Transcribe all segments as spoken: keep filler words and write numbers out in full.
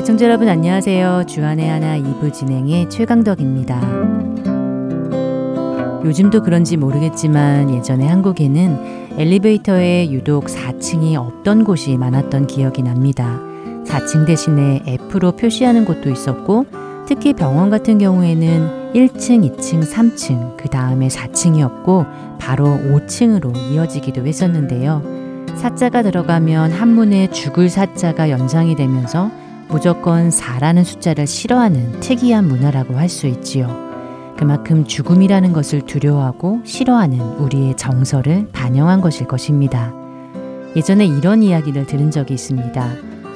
애청자 여러분 안녕하세요. 주안의 하나 이 부 진행의 최강덕입니다. 요즘도 그런지 모르겠지만 예전에 한국에는 엘리베이터에 유독 사 층이 없던 곳이 많았던 기억이 납니다. 사 층 대신에 F로 표시하는 곳도 있었고, 특히 병원 같은 경우에는 일 층, 이 층, 삼 층, 그 다음에 사 층이었고 바로 오 층으로 이어지기도 했었는데요. 사자가 들어가면 한문에 죽을 사자가 연상이 되면서 무조건 사라는 숫자를 싫어하는 특이한 문화라고 할 수 있지요. 그만큼 죽음이라는 것을 두려워하고 싫어하는 우리의 정서를 반영한 것일 것입니다. 예전에 이런 이야기를 들은 적이 있습니다.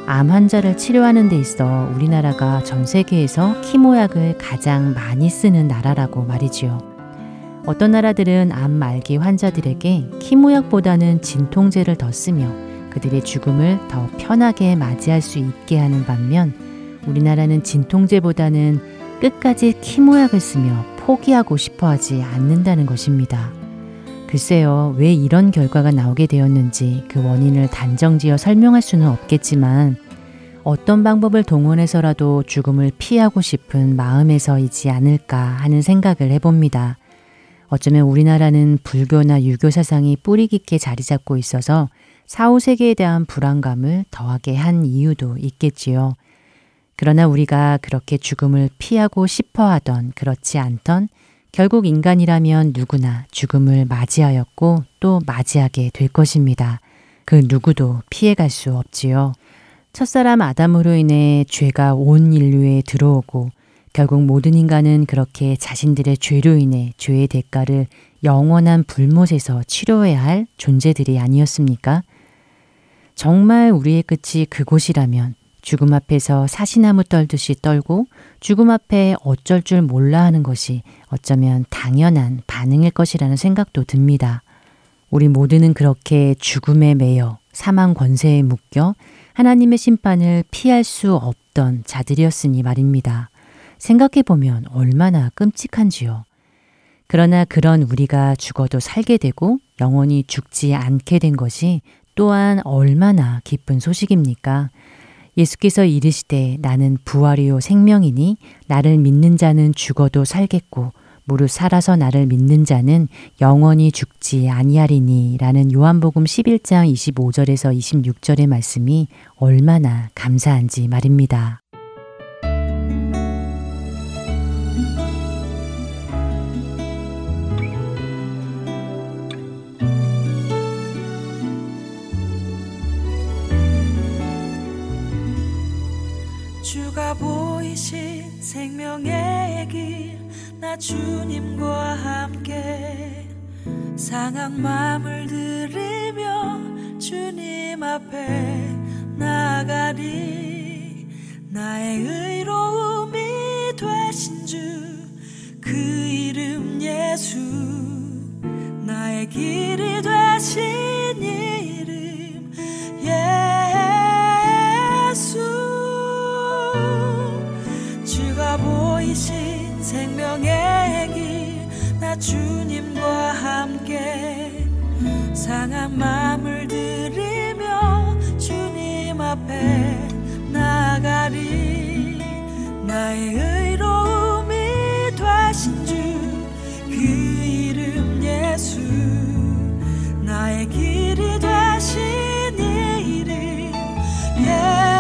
암 환자를 치료하는 데 있어 우리나라가 전 세계에서 키모약을 가장 많이 쓰는 나라라고 말이지요. 어떤 나라들은 암 말기 환자들에게 키모약보다는 진통제를 더 쓰며 그들의 죽음을 더 편하게 맞이할 수 있게 하는 반면, 우리나라는 진통제보다는 끝까지 키모약을 쓰며 포기하고 싶어 하지 않는다는 것입니다. 글쎄요, 왜 이런 결과가 나오게 되었는지 그 원인을 단정지어 설명할 수는 없겠지만, 어떤 방법을 동원해서라도 죽음을 피하고 싶은 마음에서이지 않을까 하는 생각을 해봅니다. 어쩌면 우리나라는 불교나 유교 사상이 뿌리 깊게 자리 잡고 있어서 사, 오 세기에 대한 불안감을 더하게 한 이유도 있겠지요. 그러나 우리가 그렇게 죽음을 피하고 싶어 하던, 그렇지 않던, 결국 인간이라면 누구나 죽음을 맞이하였고 또 맞이하게 될 것입니다. 그 누구도 피해갈 수 없지요. 첫사람 아담으로 인해 죄가 온 인류에 들어오고, 결국 모든 인간은 그렇게 자신들의 죄로 인해 죄의 대가를 영원한 불못에서 치러야 할 존재들이 아니었습니까? 정말 우리의 끝이 그곳이라면 죽음 앞에서 사시나무 떨듯이 떨고 죽음 앞에 어쩔 줄 몰라 하는 것이 어쩌면 당연한 반응일 것이라는 생각도 듭니다. 우리 모두는 그렇게 죽음에 매여 사망 권세에 묶여 하나님의 심판을 피할 수 없던 자들이었으니 말입니다. 생각해보면 얼마나 끔찍한지요. 그러나 그런 우리가 죽어도 살게 되고 영원히 죽지 않게 된 것이 또한 얼마나 기쁜 소식입니까? 예수께서 이르시되 나는 부활이요 생명이니 나를 믿는 자는 죽어도 살겠고 무릇 살아서 나를 믿는 자는 영원히 죽지 아니하리니 라는 요한복음 십일 장 이십오 절에서 이십육 절의 말씀이 얼마나 감사한지 말입니다. 보이신 생명의 길 나 주님과 함께 상한 맘을 들이며 주님 앞에 나아가리. 나의 의로움이 되신 주 그 이름 예수, 나의 길이 되신 이름 예수. 주가 보이신 생명의 길 나 주님과 함께 상한 맘을 들이며 주님 앞에 나아가리. 나의 의로움이 되신 주 그 이름 예수, 나의 길이 되신 이름 예수.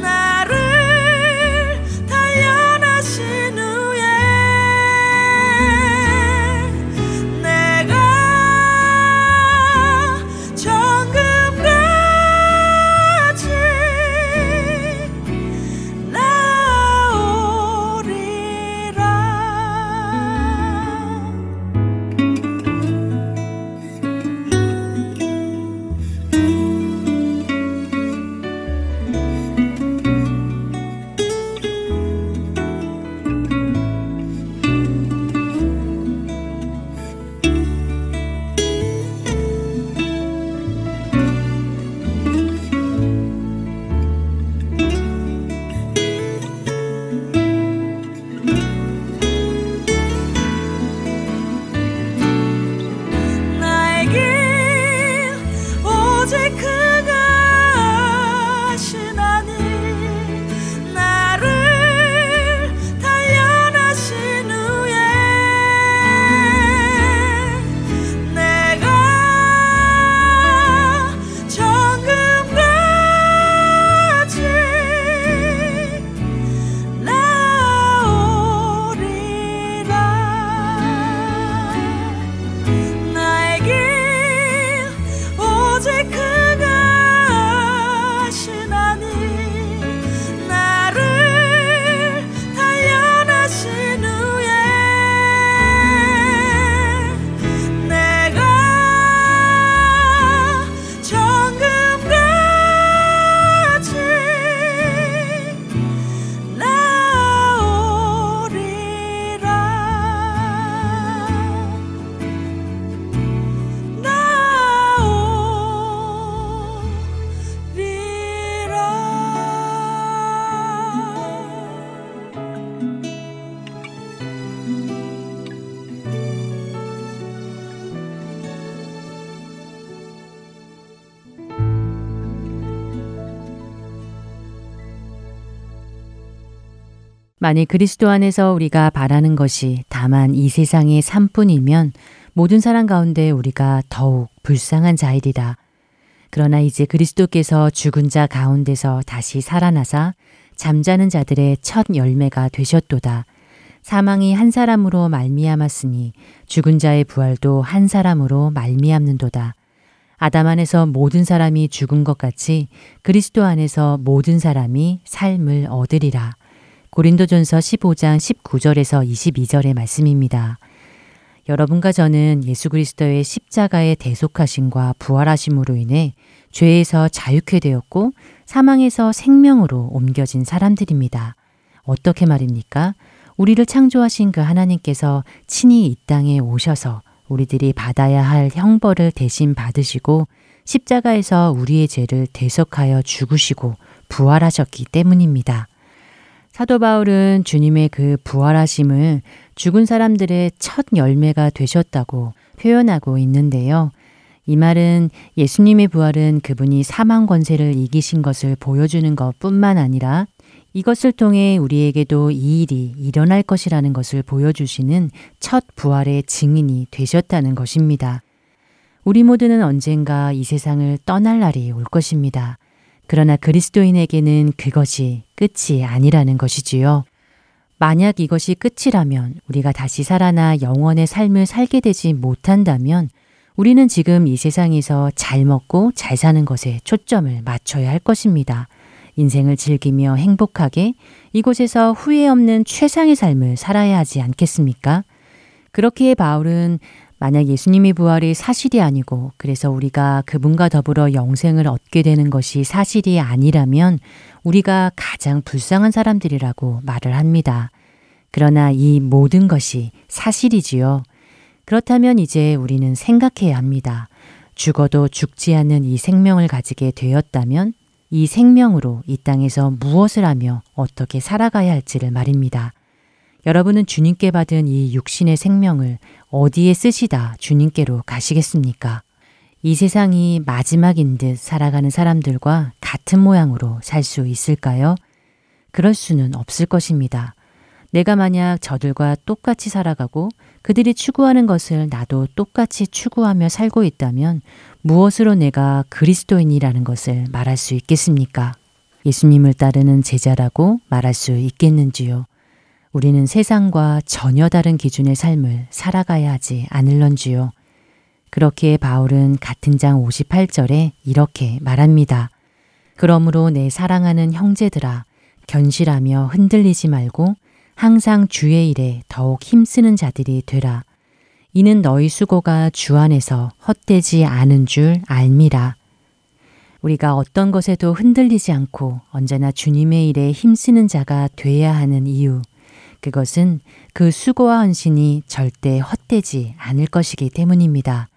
나를 단련하시 만일 그리스도 안에서 우리가 바라는 것이 다만 이 세상의 삶뿐이면 모든 사람 가운데 우리가 더욱 불쌍한 자이리라. 그러나 이제 그리스도께서 죽은 자 가운데서 다시 살아나사 잠자는 자들의 첫 열매가 되셨도다. 사망이 한 사람으로 말미암았으니 죽은 자의 부활도 한 사람으로 말미암는도다. 아담 안에서 모든 사람이 죽은 것 같이 그리스도 안에서 모든 사람이 삶을 얻으리라. 고린도전서 십오 장 십구 절에서 이십이 절의 말씀입니다. 여러분과 저는 예수 그리스도의 십자가의 대속하심과 부활하심으로 인해 죄에서 자유케 되었고 사망에서 생명으로 옮겨진 사람들입니다. 어떻게 말입니까? 우리를 창조하신 그 하나님께서 친히 이 땅에 오셔서 우리들이 받아야 할 형벌을 대신 받으시고 십자가에서 우리의 죄를 대속하여 죽으시고 부활하셨기 때문입니다. 사도 바울은 주님의 그 부활하심을 죽은 사람들의 첫 열매가 되셨다고 표현하고 있는데요. 이 말은 예수님의 부활은 그분이 사망 권세를 이기신 것을 보여주는 것뿐만 아니라 이것을 통해 우리에게도 이 일이 일어날 것이라는 것을 보여주시는 첫 부활의 증인이 되셨다는 것입니다. 우리 모두는 언젠가 이 세상을 떠날 날이 올 것입니다. 그러나 그리스도인에게는 그것이 끝이 아니라는 것이지요. 만약 이것이 끝이라면 우리가 다시 살아나 영원의 삶을 살게 되지 못한다면 우리는 지금 이 세상에서 잘 먹고 잘 사는 것에 초점을 맞춰야 할 것입니다. 인생을 즐기며 행복하게 이곳에서 후회 없는 최상의 삶을 살아야 하지 않겠습니까? 그렇기에 바울은 만약 예수님의 부활이 사실이 아니고 그래서 우리가 그분과 더불어 영생을 얻게 되는 것이 사실이 아니라면 우리가 가장 불쌍한 사람들이라고 말을 합니다. 그러나 이 모든 것이 사실이지요. 그렇다면 이제 우리는 생각해야 합니다. 죽어도 죽지 않는 이 생명을 가지게 되었다면 이 생명으로 이 땅에서 무엇을 하며 어떻게 살아가야 할지를 말입니다. 여러분은 주님께 받은 이 육신의 생명을 어디에 쓰시다 주님께로 가시겠습니까? 이 세상이 마지막인 듯 살아가는 사람들과 같은 모양으로 살 수 있을까요? 그럴 수는 없을 것입니다. 내가 만약 저들과 똑같이 살아가고 그들이 추구하는 것을 나도 똑같이 추구하며 살고 있다면 무엇으로 내가 그리스도인이라는 것을 말할 수 있겠습니까? 예수님을 따르는 제자라고 말할 수 있겠는지요? 우리는 세상과 전혀 다른 기준의 삶을 살아가야 하지 않을런지요? 그렇기에 바울은 같은 장 오십팔 절에 이렇게 말합니다. 그러므로 내 사랑하는 형제들아, 견실하며 흔들리지 말고 항상 주의 일에 더욱 힘쓰는 자들이 되라. 이는 너희 수고가 주 안에서 헛되지 않은 줄 알미라. 우리가 어떤 것에도 흔들리지 않고 언제나 주님의 일에 힘쓰는 자가 되어야 하는 이유, 그것은 그 수고와 헌신이 절대 헛되지 않을 것이기 때문입니다.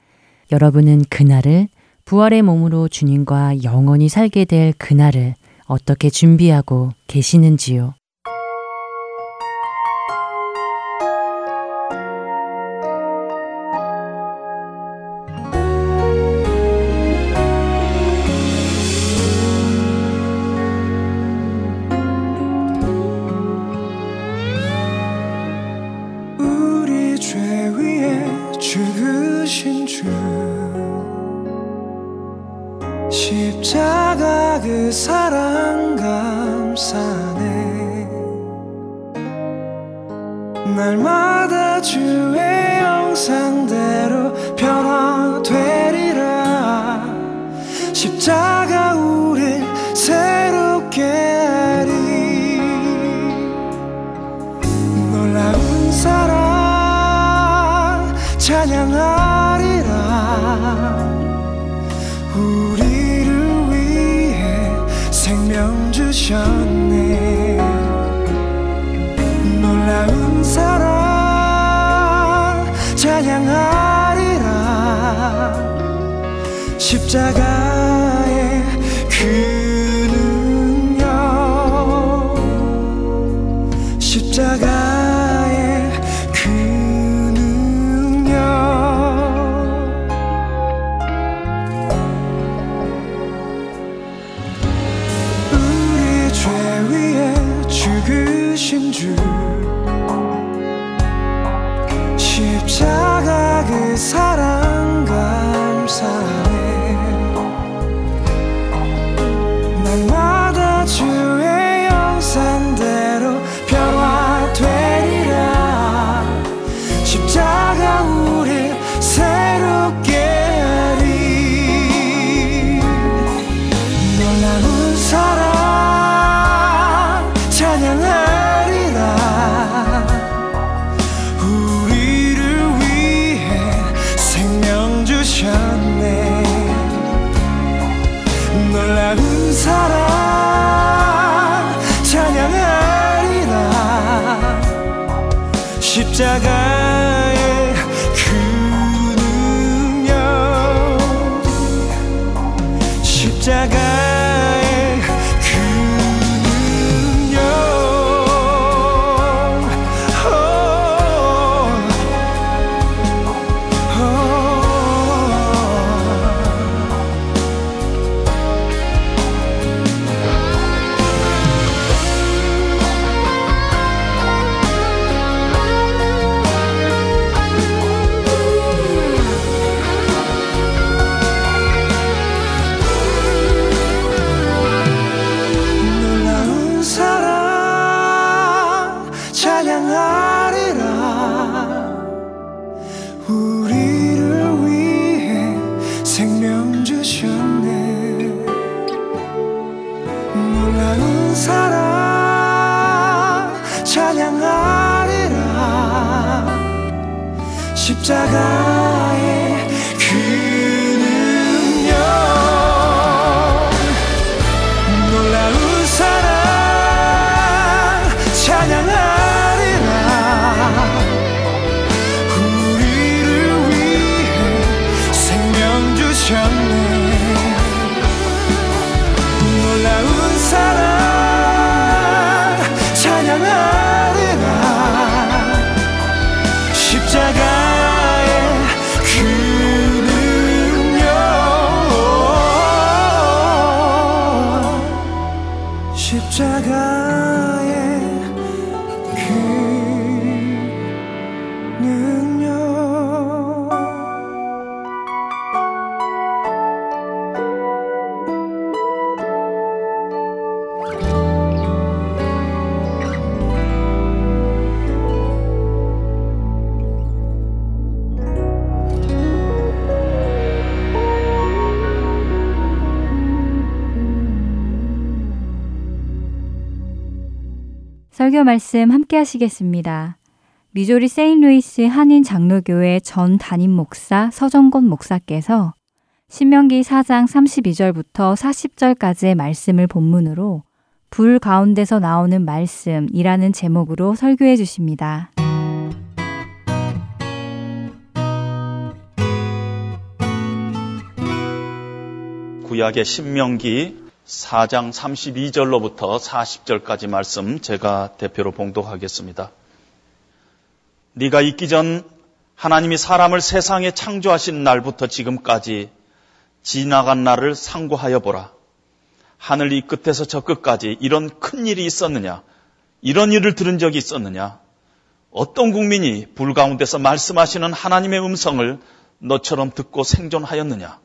여러분은 그날을, 부활의 몸으로 주님과 영원히 살게 될 그날을 어떻게 준비하고 계시는지요? 십자가 그 사랑 감사네. 날마다 주의 형상대로 변화되리라. 십자가 우릴 새롭게 하리. 놀라운 사랑 찬양하리라. 생명 주셨네. 놀라운 사랑 찬양하리라. 십자가의 그 능력, 십자가의 그 능력. 주 십자가 그 사랑 감사해. 날마다 주의 형상대로 변화되리라. 십자가 우릴 새롭게 하리. 놀라운 사랑 찬양하리라. 놀라운 사랑 찬양하리라. 십자가의 그 능력, 십자가의 그 능력. oh, oh. 우리를 위해 생명 주셨네. 놀라운 사랑 찬양하리라. 십자가의 그 능력. 놀라운 사랑 찬양하리라. 놀라운 사랑 찬양하리라. 십자가의 그 능력, 십자가의 그 능력. 설교 말씀 함께 하시겠습니다. 미조리 세인트루이스 한인 장로교회 전 담임 목사 서정곤 목사께서 신명기 사 장 삼십이 절부터 사십 절까지의 말씀을 본문으로 불 가운데서 나오는 말씀이라는 제목으로 설교해 주십니다. 구약의 신명기 사 장 삼십이 절로부터 사십 절까지 말씀 제가 대표로 봉독하겠습니다. 네가 있기 전 하나님이 사람을 세상에 창조하신 날부터 지금까지 지나간 날을 상고하여 보라. 하늘 이 끝에서 저 끝까지 이런 큰 일이 있었느냐? 이런 일을 들은 적이 있었느냐? 어떤 국민이 불 가운데서 말씀하시는 하나님의 음성을 너처럼 듣고 생존하였느냐?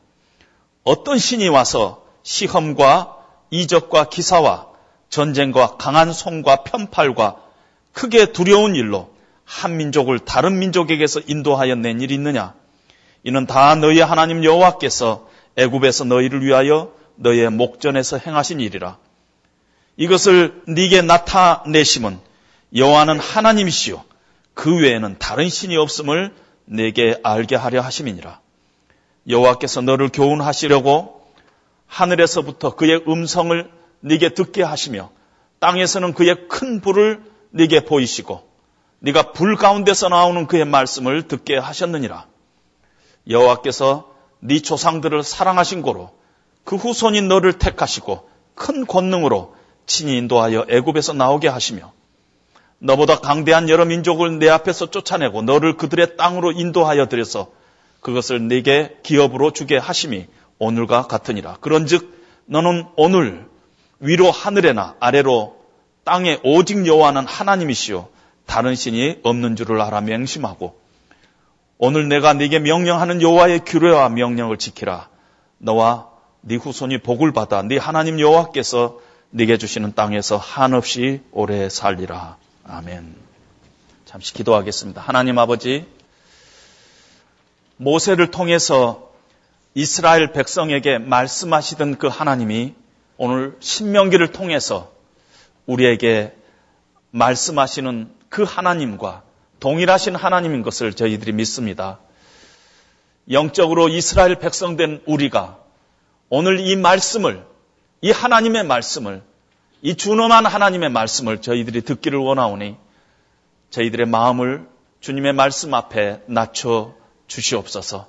어떤 신이 와서 시험과 이적과 기사와 전쟁과 강한 손과 편팔과 크게 두려운 일로 한 민족을 다른 민족에게서 인도하여 낸 일이 있느냐? 이는 다 너희의 하나님 여호와께서 애굽에서 너희를 위하여 너희의 목전에서 행하신 일이라. 이것을 네게 나타내심은 여호와는 하나님이시요 그 외에는 다른 신이 없음을 네게 알게 하려 하심이니라. 여호와께서 너를 교훈하시려고 하늘에서부터 그의 음성을 네게 듣게 하시며 땅에서는 그의 큰 불을 네게 보이시고 네가 불 가운데서 나오는 그의 말씀을 듣게 하셨느니라. 여호와께서 네 조상들을 사랑하신 고로 그 후손인 너를 택하시고 큰 권능으로 친히 인도하여 애굽에서 나오게 하시며 너보다 강대한 여러 민족을 내 앞에서 쫓아내고 너를 그들의 땅으로 인도하여 들여서 그것을 네게 기업으로 주게 하심이 오늘과 같으니라. 그런즉 너는 오늘 위로 하늘에나 아래로 땅에 오직 여호와는 하나님이시요 다른 신이 없는 줄을 알아 맹심하고 오늘 내가 네게 명령하는 여호와의 규례와 명령을 지키라. 너와 네 후손이 복을 받아 네 하나님 여호와께서 네게 주시는 땅에서 한없이 오래 살리라. 아멘. 잠시 기도하겠습니다. 하나님 아버지, 모세를 통해서 이스라엘 백성에게 말씀하시던 그 하나님이 오늘 신명기를 통해서 우리에게 말씀하시는 그 하나님과 동일하신 하나님인 것을 저희들이 믿습니다. 영적으로 이스라엘 백성된 우리가 오늘 이 말씀을, 이 하나님의 말씀을, 이 준엄한 하나님의 말씀을 저희들이 듣기를 원하오니 저희들의 마음을 주님의 말씀 앞에 낮춰 주시옵소서.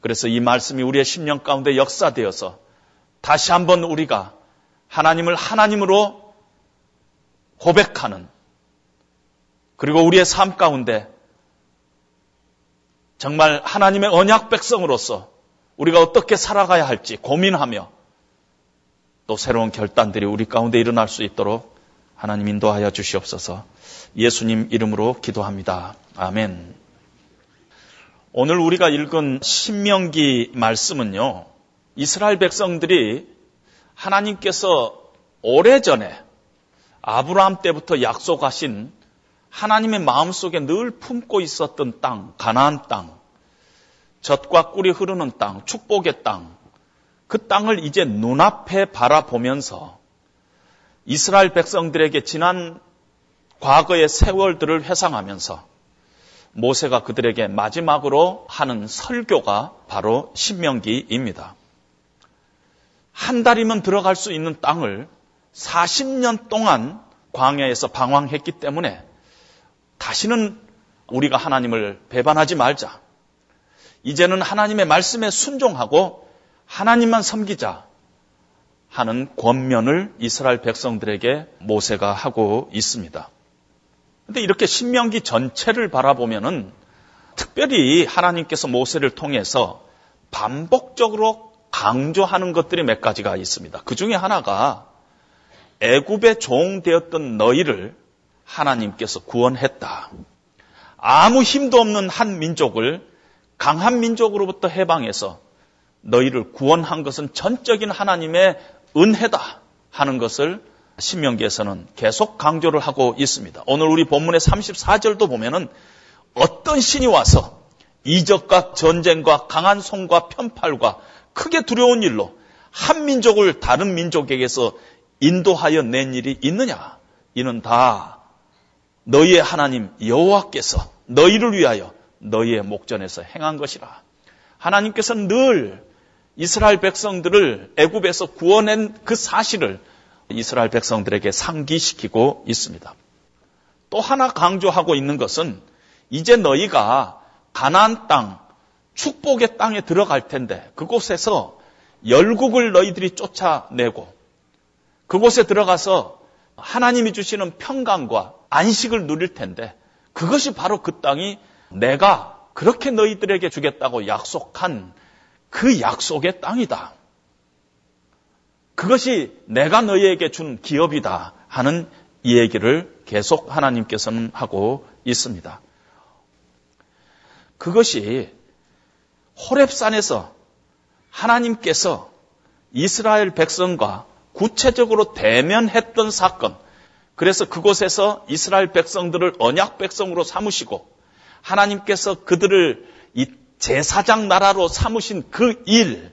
그래서 이 말씀이 우리의 심령 가운데 역사되어서 다시 한번 우리가 하나님을 하나님으로 고백하는, 그리고 우리의 삶 가운데 정말 하나님의 언약 백성으로서 우리가 어떻게 살아가야 할지 고민하며 또 새로운 결단들이 우리 가운데 일어날 수 있도록 하나님 인도하여 주시옵소서. 예수님 이름으로 기도합니다. 아멘. 오늘 우리가 읽은 신명기 말씀은요, 이스라엘 백성들이 하나님께서 오래전에 아브라함 때부터 약속하신 하나님의 마음속에 늘 품고 있었던 땅, 가나안 땅, 젖과 꿀이 흐르는 땅, 축복의 땅, 그 땅을 이제 눈앞에 바라보면서 이스라엘 백성들에게 지난 과거의 세월들을 회상하면서 모세가 그들에게 마지막으로 하는 설교가 바로 신명기입니다. 한 달이면 들어갈 수 있는 땅을 사십 년 동안 광야에서 방황했기 때문에 다시는 우리가 하나님을 배반하지 말자. 이제는 하나님의 말씀에 순종하고 하나님만 섬기자 하는 권면을 이스라엘 백성들에게 모세가 하고 있습니다. 근데 이렇게 신명기 전체를 바라보면은 특별히 하나님께서 모세를 통해서 반복적으로 강조하는 것들이 몇 가지가 있습니다. 그 중에 하나가 애굽에 종되었던 너희를 하나님께서 구원했다. 아무 힘도 없는 한 민족을 강한 민족으로부터 해방해서 너희를 구원한 것은 전적인 하나님의 은혜다 하는 것을 신명기에서는 계속 강조를 하고 있습니다. 오늘 우리 본문의 삼십사 절도 보면은 어떤 신이 와서 이적과 전쟁과 강한 손과 편팔과 크게 두려운 일로 한 민족을 다른 민족에게서 인도하여 낸 일이 있느냐? 이는 다 너희의 하나님 여호와께서 너희를 위하여 너희의 목전에서 행한 것이라. 하나님께서는 늘 이스라엘 백성들을 애굽에서 구원한 그 사실을 이스라엘 백성들에게 상기시키고 있습니다. 또 하나 강조하고 있는 것은 이제 너희가 가나안 땅, 축복의 땅에 들어갈 텐데 그곳에서 열국을 너희들이 쫓아내고 그곳에 들어가서 하나님이 주시는 평강과 안식을 누릴 텐데 그것이 바로 그 땅이 내가 그렇게 너희들에게 주겠다고 약속한 그 약속의 땅이다. 그것이 내가 너희에게 준 기업이다 하는 이 얘기를 계속 하나님께서는 하고 있습니다. 그것이 호렙산에서 하나님께서 이스라엘 백성과 구체적으로 대면했던 사건, 그래서 그곳에서 이스라엘 백성들을 언약 백성으로 삼으시고 하나님께서 그들을 이 제사장 나라로 삼으신 그 일,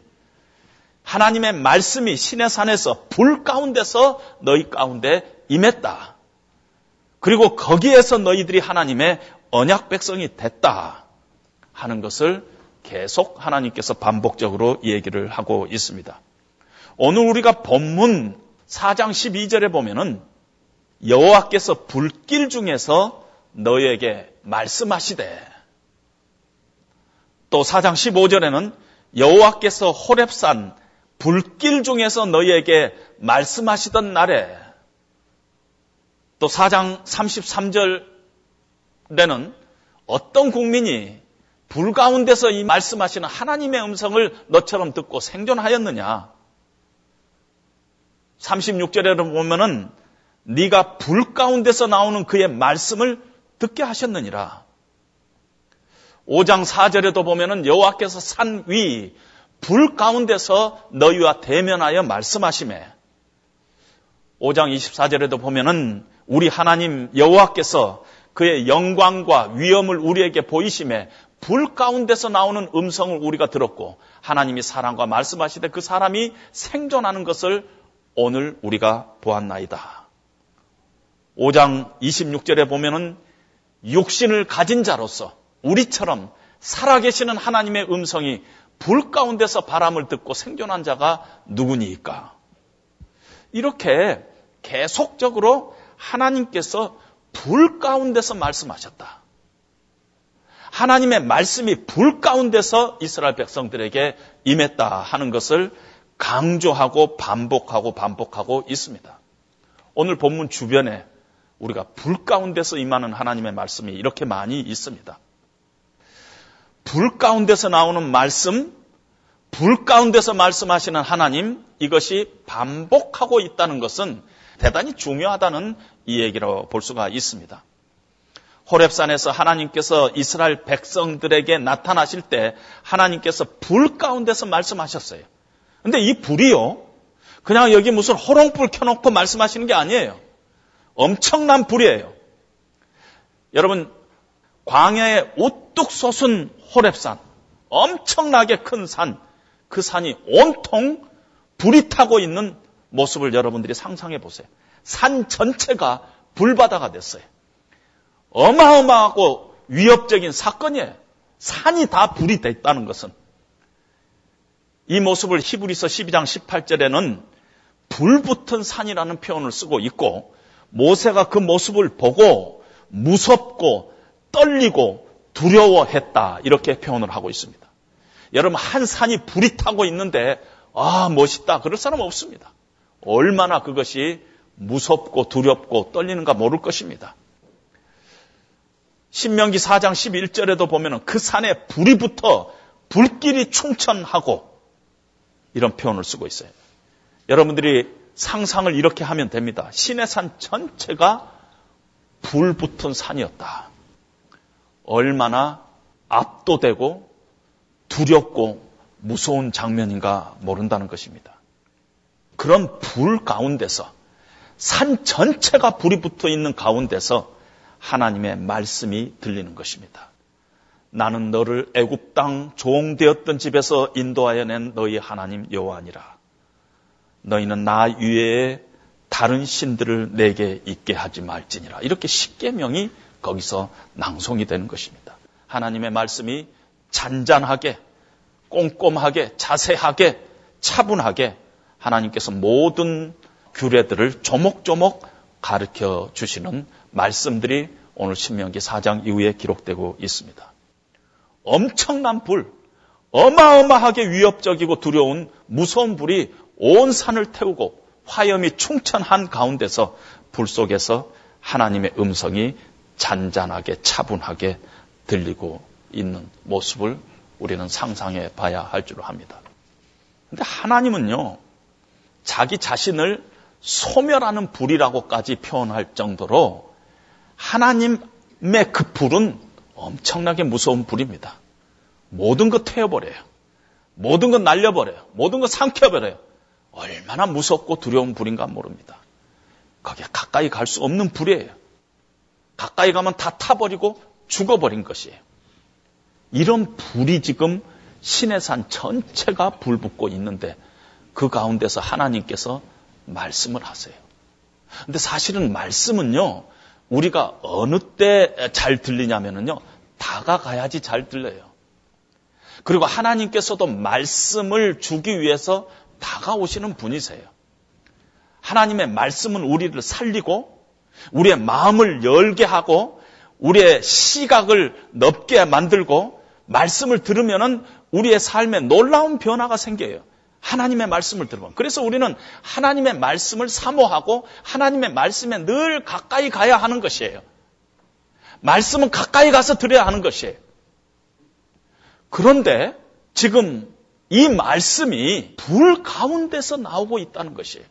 하나님의 말씀이 시내산에서 불 가운데서 너희 가운데 임했다. 그리고 거기에서 너희들이 하나님의 언약 백성이 됐다 하는 것을 계속 하나님께서 반복적으로 얘기를 하고 있습니다. 오늘 우리가 본문 사 장 십이 절에 보면은 여호와께서 불길 중에서 너희에게 말씀하시되, 또 사 장 십오 절에는 여호와께서 호렙산 불길 중에서 너희에게 말씀하시던 날에, 또 사 장 삼십삼 절에는 어떤 국민이 불 가운데서 이 말씀하시는 하나님의 음성을 너처럼 듣고 생존하였느냐. 삼십육 절에는 보면은 네가 불 가운데서 나오는 그의 말씀을 듣게 하셨느니라. 오 장 사 절에도 보면은 여호와께서 산 위 불 가운데서 너희와 대면하여 말씀하시매, 오 장 이십사 절에도 보면은 우리 하나님 여호와께서 그의 영광과 위엄을 우리에게 보이심에 불 가운데서 나오는 음성을 우리가 들었고 하나님이 사람과 말씀하시되 그 사람이 생존하는 것을 오늘 우리가 보았나이다. 오 장 이십육 절에 보면은 육신을 가진 자로서 우리처럼 살아계시는 하나님의 음성이 불 가운데서 바람을 듣고 생존한 자가 누구니까? 이렇게 계속적으로 하나님께서 불 가운데서 말씀하셨다. 하나님의 말씀이 불 가운데서 이스라엘 백성들에게 임했다 하는 것을 강조하고 반복하고 반복하고 있습니다. 오늘 본문 주변에 우리가 불 가운데서 임하는 하나님의 말씀이 이렇게 많이 있습니다. 불 가운데서 나오는 말씀, 불 가운데서 말씀하시는 하나님, 이것이 반복하고 있다는 것은 대단히 중요하다는 이 얘기로 볼 수가 있습니다. 호렙산에서 하나님께서 이스라엘 백성들에게 나타나실 때 하나님께서 불 가운데서 말씀하셨어요. 근데 이 불이요, 그냥 여기 무슨 호롱불 켜놓고 말씀하시는 게 아니에요. 엄청난 불이에요. 여러분, 광야에 우뚝 솟은 호렙산, 엄청나게 큰 산, 그 산이 온통 불이 타고 있는 모습을 여러분들이 상상해 보세요. 산 전체가 불바다가 됐어요. 어마어마하고 위협적인 사건이에요. 산이 다 불이 됐다는 것은. 이 모습을 히브리서 십이 장 십팔 절에는 불붙은 산이라는 표현을 쓰고 있고, 모세가 그 모습을 보고 무섭고 떨리고 두려워했다, 이렇게 표현을 하고 있습니다. 여러분, 한 산이 불이 타고 있는데 아, 멋있다 그럴 사람 없습니다. 얼마나 그것이 무섭고 두렵고 떨리는가 모를 것입니다. 신명기 사 장 십일 절에도 보면 그 산에 불이 붙어 불길이 충천하고, 이런 표현을 쓰고 있어요. 여러분들이 상상을 이렇게 하면 됩니다. 시내산 전체가 불 붙은 산이었다. 얼마나 압도되고 두렵고 무서운 장면인가 모른다는 것입니다. 그런 불 가운데서, 산 전체가 불이 붙어 있는 가운데서 하나님의 말씀이 들리는 것입니다. 나는 너를 애굽 땅 종되었던 집에서 인도하여 낸 너희 하나님 여호와니라. 너희는 나 위에 다른 신들을 내게 있게 하지 말지니라. 이렇게 십계명이 거기서 낭송이 되는 것입니다. 하나님의 말씀이 잔잔하게, 꼼꼼하게, 자세하게, 차분하게 하나님께서 모든 규례들을 조목조목 가르쳐 주시는 말씀들이 오늘 신명기 사 장 이후에 기록되고 있습니다. 엄청난 불, 어마어마하게 위협적이고 두려운 무서운 불이 온 산을 태우고 화염이 충천한 가운데서, 불 속에서 하나님의 음성이 잔잔하게 차분하게 들리고 있는 모습을 우리는 상상해 봐야 할 줄 압니다. 그런데 하나님은요, 자기 자신을 소멸하는 불이라고까지 표현할 정도로 하나님의 그 불은 엄청나게 무서운 불입니다. 모든 거 태워버려요. 모든 거 날려버려요. 모든 거 삼켜버려요. 얼마나 무섭고 두려운 불인가 모릅니다. 거기에 가까이 갈 수 없는 불이에요. 가까이 가면 다 타버리고 죽어버린 것이에요. 이런 불이 지금 시내산 전체가 불붙고 있는데 그 가운데서 하나님께서 말씀을 하세요. 근데 사실은 말씀은요, 우리가 어느 때 잘 들리냐면요, 다가가야지 잘 들려요. 그리고 하나님께서도 말씀을 주기 위해서 다가오시는 분이세요. 하나님의 말씀은 우리를 살리고 우리의 마음을 열게 하고 우리의 시각을 넓게 만들고, 말씀을 들으면은 우리의 삶에 놀라운 변화가 생겨요. 하나님의 말씀을 들으면. 그래서 우리는 하나님의 말씀을 사모하고 하나님의 말씀에 늘 가까이 가야 하는 것이에요. 말씀은 가까이 가서 들어야 하는 것이에요. 그런데 지금 이 말씀이 불 가운데서 나오고 있다는 것이에요.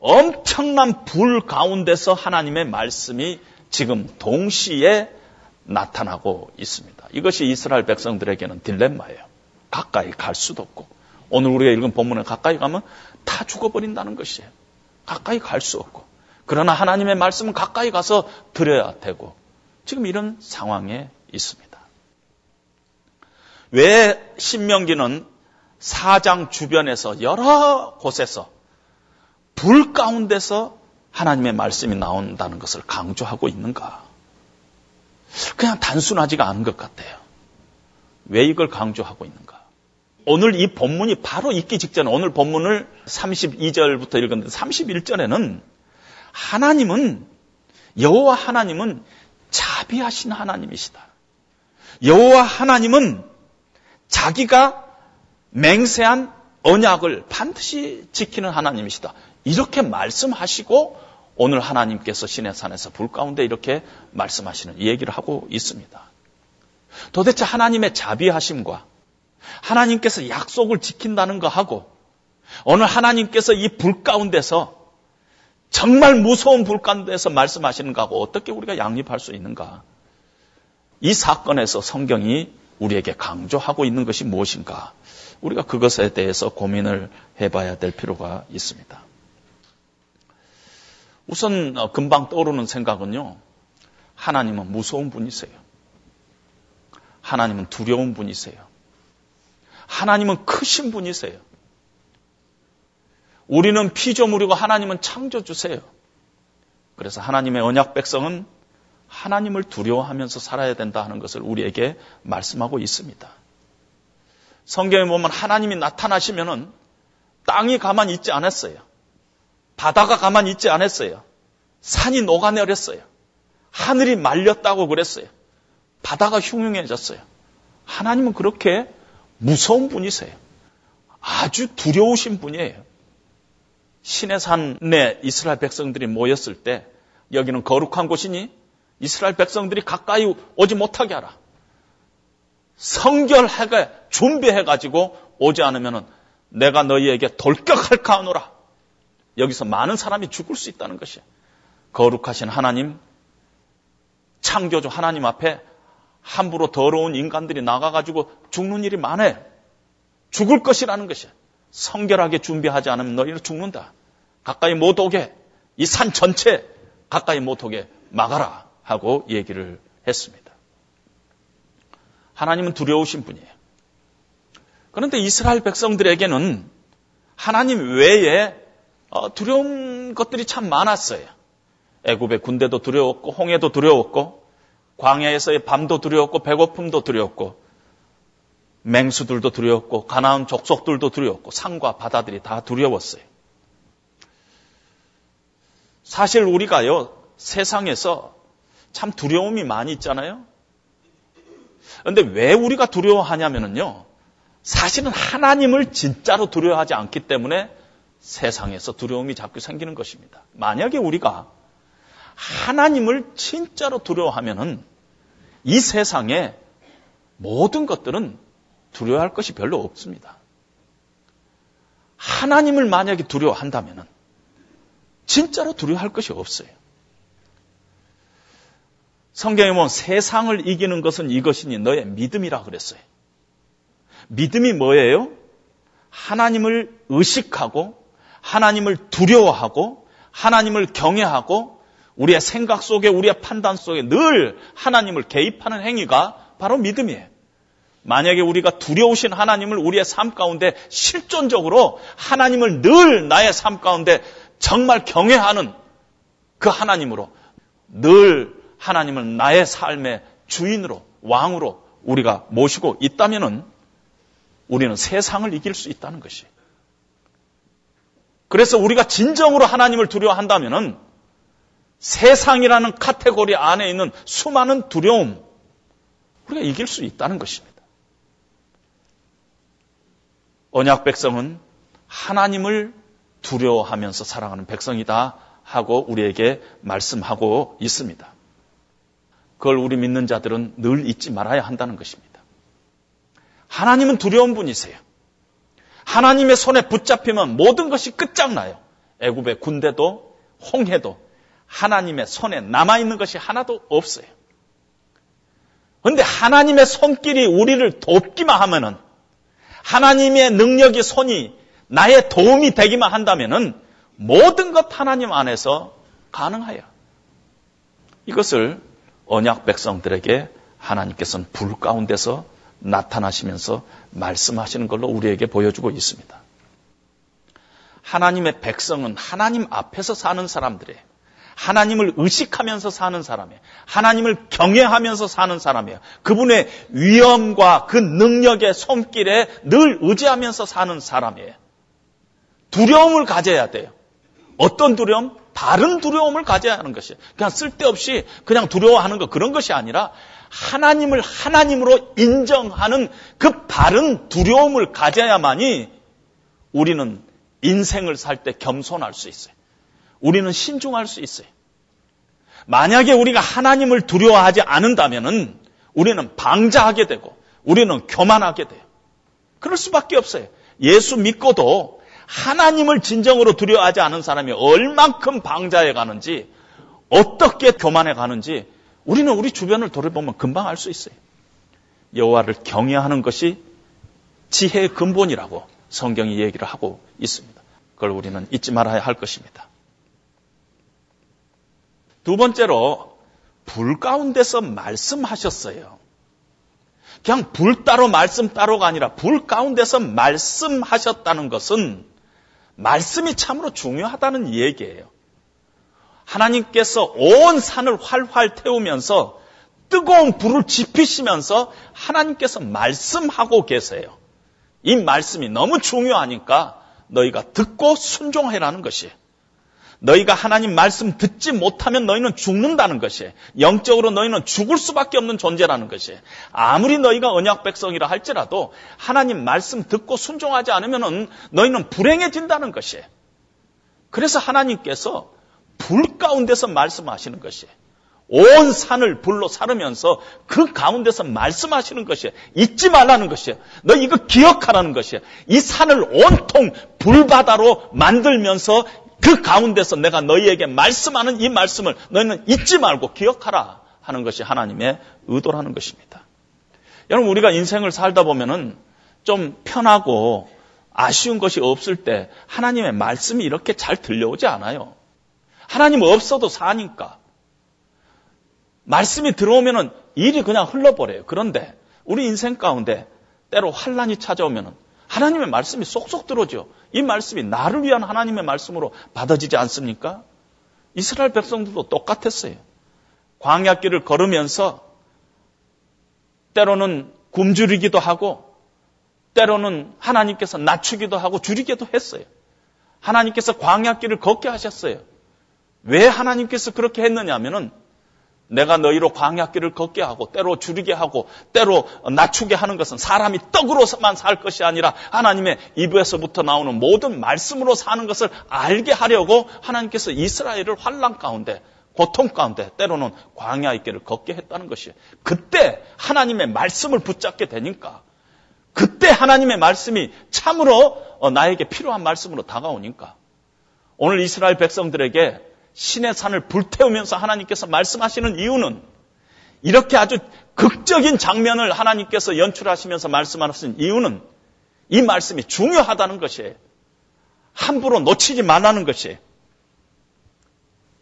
엄청난 불 가운데서 하나님의 말씀이 지금 동시에 나타나고 있습니다. 이것이 이스라엘 백성들에게는 딜레마예요. 가까이 갈 수도 없고, 오늘 우리가 읽은 본문에 가까이 가면 다 죽어버린다는 것이에요. 가까이 갈 수 없고, 그러나 하나님의 말씀은 가까이 가서 들어야 되고, 지금 이런 상황에 있습니다. 왜 신명기는 사장 주변에서 여러 곳에서 불 가운데서 하나님의 말씀이 나온다는 것을 강조하고 있는가? 그냥 단순하지가 않은 것 같아요. 왜 이걸 강조하고 있는가? 오늘 이 본문이 바로 있기 직전에, 오늘 본문을 삼십이 절부터 읽었는데 삼십일 절에는 하나님은, 여호와 하나님은 자비하신 하나님이시다. 여호와 하나님은 자기가 맹세한 언약을 반드시 지키는 하나님이시다. 이렇게 말씀하시고 오늘 하나님께서 시내산에서 불 가운데 이렇게 말씀하시는 이 얘기를 하고 있습니다. 도대체 하나님의 자비하심과 하나님께서 약속을 지킨다는 것하고, 오늘 하나님께서 이 불 가운데서, 정말 무서운 불 가운데서 말씀하시는 것하고 어떻게 우리가 양립할 수 있는가? 이 사건에서 성경이 우리에게 강조하고 있는 것이 무엇인가? 우리가 그것에 대해서 고민을 해봐야 될 필요가 있습니다. 우선 금방 떠오르는 생각은요, 하나님은 무서운 분이세요. 하나님은 두려운 분이세요. 하나님은 크신 분이세요. 우리는 피조물이고 하나님은 창조주세요. 그래서 하나님의 언약 백성은 하나님을 두려워하면서 살아야 된다 하는 것을 우리에게 말씀하고 있습니다. 성경에 보면 하나님이 나타나시면은 땅이 가만히 있지 않았어요. 바다가 가만히 있지 않았어요. 산이 녹아내렸어요. 하늘이 말렸다고 그랬어요. 바다가 흉흉해졌어요. 하나님은 그렇게 무서운 분이세요. 아주 두려우신 분이에요. 시내산에 이스라엘 백성들이 모였을 때, 여기는 거룩한 곳이니 이스라엘 백성들이 가까이 오지 못하게 하라. 성결하게 준비해가지고 오지 않으면 내가 너희에게 돌격할까 하노라. 여기서 많은 사람이 죽을 수 있다는 것이에요. 거룩하신 하나님, 창조주 하나님 앞에 함부로 더러운 인간들이 나가가지고 죽는 일이 많아요. 죽을 것이라는 것이에요. 성결하게 준비하지 않으면 너희는 죽는다. 가까이 못 오게, 이 산 전체 가까이 못 오게 막아라 하고 얘기를 했습니다. 하나님은 두려우신 분이에요. 그런데 이스라엘 백성들에게는 하나님 외에 두려운 것들이 참 많았어요. 애굽의 군대도 두려웠고, 홍해도 두려웠고, 광야에서의 밤도 두려웠고, 배고픔도 두려웠고, 맹수들도 두려웠고, 가나안 족속들도 두려웠고, 산과 바다들이 다 두려웠어요. 사실 우리가요, 세상에서 참 두려움이 많이 있잖아요. 그런데 왜 우리가 두려워하냐면요, 사실은 하나님을 진짜로 두려워하지 않기 때문에 세상에서 두려움이 자꾸 생기는 것입니다. 만약에 우리가 하나님을 진짜로 두려워하면은 이 세상에 모든 것들은 두려워할 것이 별로 없습니다. 하나님을 만약에 두려워한다면은 진짜로 두려워할 것이 없어요. 성경에 보면 세상을 이기는 것은 이것이니 너의 믿음이라 그랬어요. 믿음이 뭐예요? 하나님을 의식하고, 하나님을 두려워하고, 하나님을 경외하고, 우리의 생각 속에, 우리의 판단 속에 늘 하나님을 개입하는 행위가 바로 믿음이에요. 만약에 우리가 두려우신 하나님을 우리의 삶 가운데 실존적으로, 하나님을 늘 나의 삶 가운데 정말 경외하는 그 하나님으로, 늘 하나님을 나의 삶의 주인으로, 왕으로 우리가 모시고 있다면은 우리는 세상을 이길 수 있다는 것이에요. 그래서 우리가 진정으로 하나님을 두려워한다면은 세상이라는 카테고리 안에 있는 수많은 두려움, 우리가 이길 수 있다는 것입니다. 언약 백성은 하나님을 두려워하면서 살아가는 백성이다 하고 우리에게 말씀하고 있습니다. 그걸 우리 믿는 자들은 늘 잊지 말아야 한다는 것입니다. 하나님은 두려운 분이세요. 하나님의 손에 붙잡히면 모든 것이 끝장나요. 애굽의 군대도 홍해도 하나님의 손에 남아있는 것이 하나도 없어요. 하나님의 손길이 우리를 돕기만 하면은, 하나님의 능력이 손이 나의 도움이 되기만 한다면은 모든 것 하나님 안에서 가능하여. 이것을 언약 백성들에게 하나님께서는 불 가운데서 나타나시면서 말씀하시는 걸로 우리에게 보여주고 있습니다. 하나님의 백성은 하나님 앞에서 사는 사람들이에요. 하나님을 의식하면서 사는 사람이에요. 하나님을 경외하면서 사는 사람이에요. 그분의 위엄과 그 능력의 손길에 늘 의지하면서 사는 사람이에요. 두려움을 가져야 돼요. 어떤 두려움? 바른 두려움을 가져야 하는 것이에요. 그냥 쓸데없이 그냥 두려워하는 것, 그런 것이 아니라 하나님을 하나님으로 인정하는 그 바른 두려움을 가져야만이 우리는 인생을 살 때 겸손할 수 있어요. 우리는 신중할 수 있어요. 만약에 우리가 하나님을 두려워하지 않는다면은 우리는 방자하게 되고 우리는 교만하게 돼요. 그럴 수밖에 없어요. 예수 믿고도 하나님을 진정으로 두려워하지 않은 사람이 얼만큼 방자해 가는지, 어떻게 교만해 가는지 우리는 우리 주변을 돌아보면 금방 알 수 있어요. 여호와를 경외하는 것이 지혜의 근본이라고 성경이 얘기를 하고 있습니다. 그걸 우리는 잊지 말아야 할 것입니다. 두 번째로, 불 가운데서 말씀하셨어요. 그냥 불 따로 말씀 따로가 아니라 불 가운데서 말씀하셨다는 것은 말씀이 참으로 중요하다는 얘기예요. 하나님께서 온 산을 활활 태우면서 뜨거운 불을 지피시면서 하나님께서 말씀하고 계세요. 이 말씀이 너무 중요하니까 너희가 듣고 순종해라는 것이에요. 너희가 하나님 말씀 듣지 못하면 너희는 죽는다는 것이에요. 영적으로 너희는 죽을 수밖에 없는 존재라는 것이에요. 아무리 너희가 언약 백성이라 할지라도 하나님 말씀 듣고 순종하지 않으면 너희는 불행해진다는 것이에요. 그래서 하나님께서 불 가운데서 말씀하시는 것이에요. 온 산을 불로 사르면서 그 가운데서 말씀하시는 것이에요. 잊지 말라는 것이에요. 너 이거 기억하라는 것이에요. 이 산을 온통 불바다로 만들면서 그 가운데서 내가 너희에게 말씀하는 이 말씀을 너희는 잊지 말고 기억하라 하는 것이 하나님의 의도라는 것입니다. 여러분, 우리가 인생을 살다 보면은 좀 편하고 아쉬운 것이 없을 때 하나님의 말씀이 이렇게 잘 들려오지 않아요. 하나님 없어도 사니까. 말씀이 들어오면은 일이 그냥 흘러버려요. 그런데 우리 인생 가운데 때로 환란이 찾아오면은 하나님의 말씀이 쏙쏙 들어오죠. 이 말씀이 나를 위한 하나님의 말씀으로 받아지지 않습니까? 이스라엘 백성들도 똑같았어요. 광야길을 걸으면서 때로는 굶주리기도 하고 때로는 하나님께서 낮추기도 하고 줄이기도 했어요. 하나님께서 광야길을 걷게 하셨어요. 왜 하나님께서 그렇게 했느냐 하면은 내가 너희로 광야길을 걷게 하고 때로 줄이게 하고 때로 낮추게 하는 것은 사람이 떡으로만 살 것이 아니라 하나님의 입에서부터 나오는 모든 말씀으로 사는 것을 알게 하려고 하나님께서 이스라엘을 환난 가운데, 고통 가운데, 때로는 광야의 길을 걷게 했다는 것이에요. 그때 하나님의 말씀을 붙잡게 되니까, 그때 하나님의 말씀이 참으로 나에게 필요한 말씀으로 다가오니까, 오늘 이스라엘 백성들에게 신의 산을 불태우면서 하나님께서 말씀하시는 이유는 이렇게 아주 극적인 장면을 하나님께서 연출하시면서 말씀하시는 이유는 이 말씀이 중요하다는 것이에요. 함부로 놓치지 말라는 것이에요.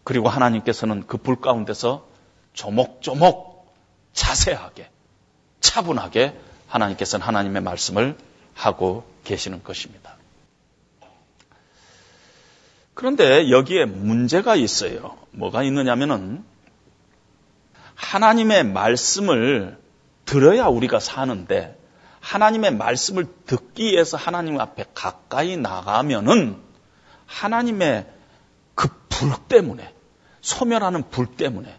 그리고 하나님께서는 그 불 가운데서 조목조목 자세하게 차분하게 하나님께서는 하나님의 말씀을 하고 계시는 것입니다. 그런데 여기에 문제가 있어요. 뭐가 있느냐면은 하나님의 말씀을 들어야 우리가 사는데 하나님의 말씀을 듣기 위해서 하나님 앞에 가까이 나가면은 하나님의 그 불 때문에, 소멸하는 불 때문에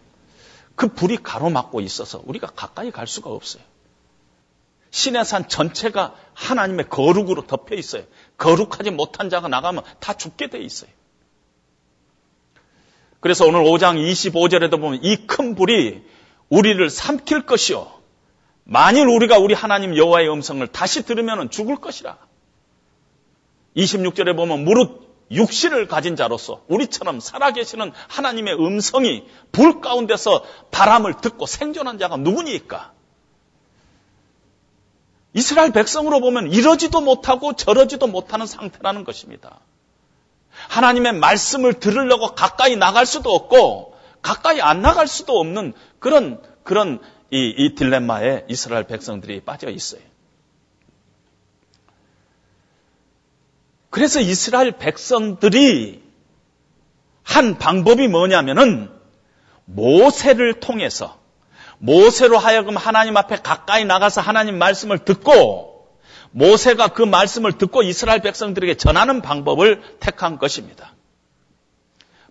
그 불이 가로막고 있어서 우리가 가까이 갈 수가 없어요. 시내산 전체가 하나님의 거룩으로 덮여 있어요. 거룩하지 못한 자가 나가면 다 죽게 돼 있어요. 그래서 오늘 오 장 이십오 절에도 보면 이 큰 불이 우리를 삼킬 것이요, 만일 우리가 우리 하나님 여호와의 음성을 다시 들으면 죽을 것이라. 이십육 절에 보면 무릇 육신을 가진 자로서 우리처럼 살아계시는 하나님의 음성이 불 가운데서 바람을 듣고 생존한 자가 누구니까? 이스라엘 백성으로 보면 이러지도 못하고 저러지도 못하는 상태라는 것입니다. 하나님의 말씀을 들으려고 가까이 나갈 수도 없고 가까이 안 나갈 수도 없는 그런 그런 이, 이 딜레마에 이스라엘 백성들이 빠져 있어요. 그래서 이스라엘 백성들이 한 방법이 뭐냐면은 모세를 통해서 모세로 하여금 하나님 앞에 가까이 나가서 하나님 말씀을 듣고 모세가 그 말씀을 듣고 이스라엘 백성들에게 전하는 방법을 택한 것입니다.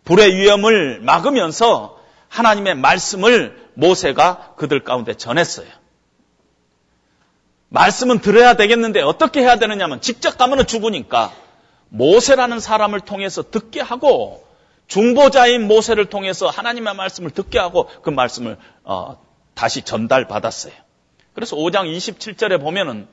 불의 위험을 막으면서 하나님의 말씀을 모세가 그들 가운데 전했어요. 말씀은 들어야 되겠는데 어떻게 해야 되느냐 하면 직접 가면 죽으니까 모세라는 사람을 통해서 듣게 하고 중보자인 모세를 통해서 하나님의 말씀을 듣게 하고 그 말씀을 어, 다시 전달받았어요. 그래서 오 장 이십칠 절에 보면은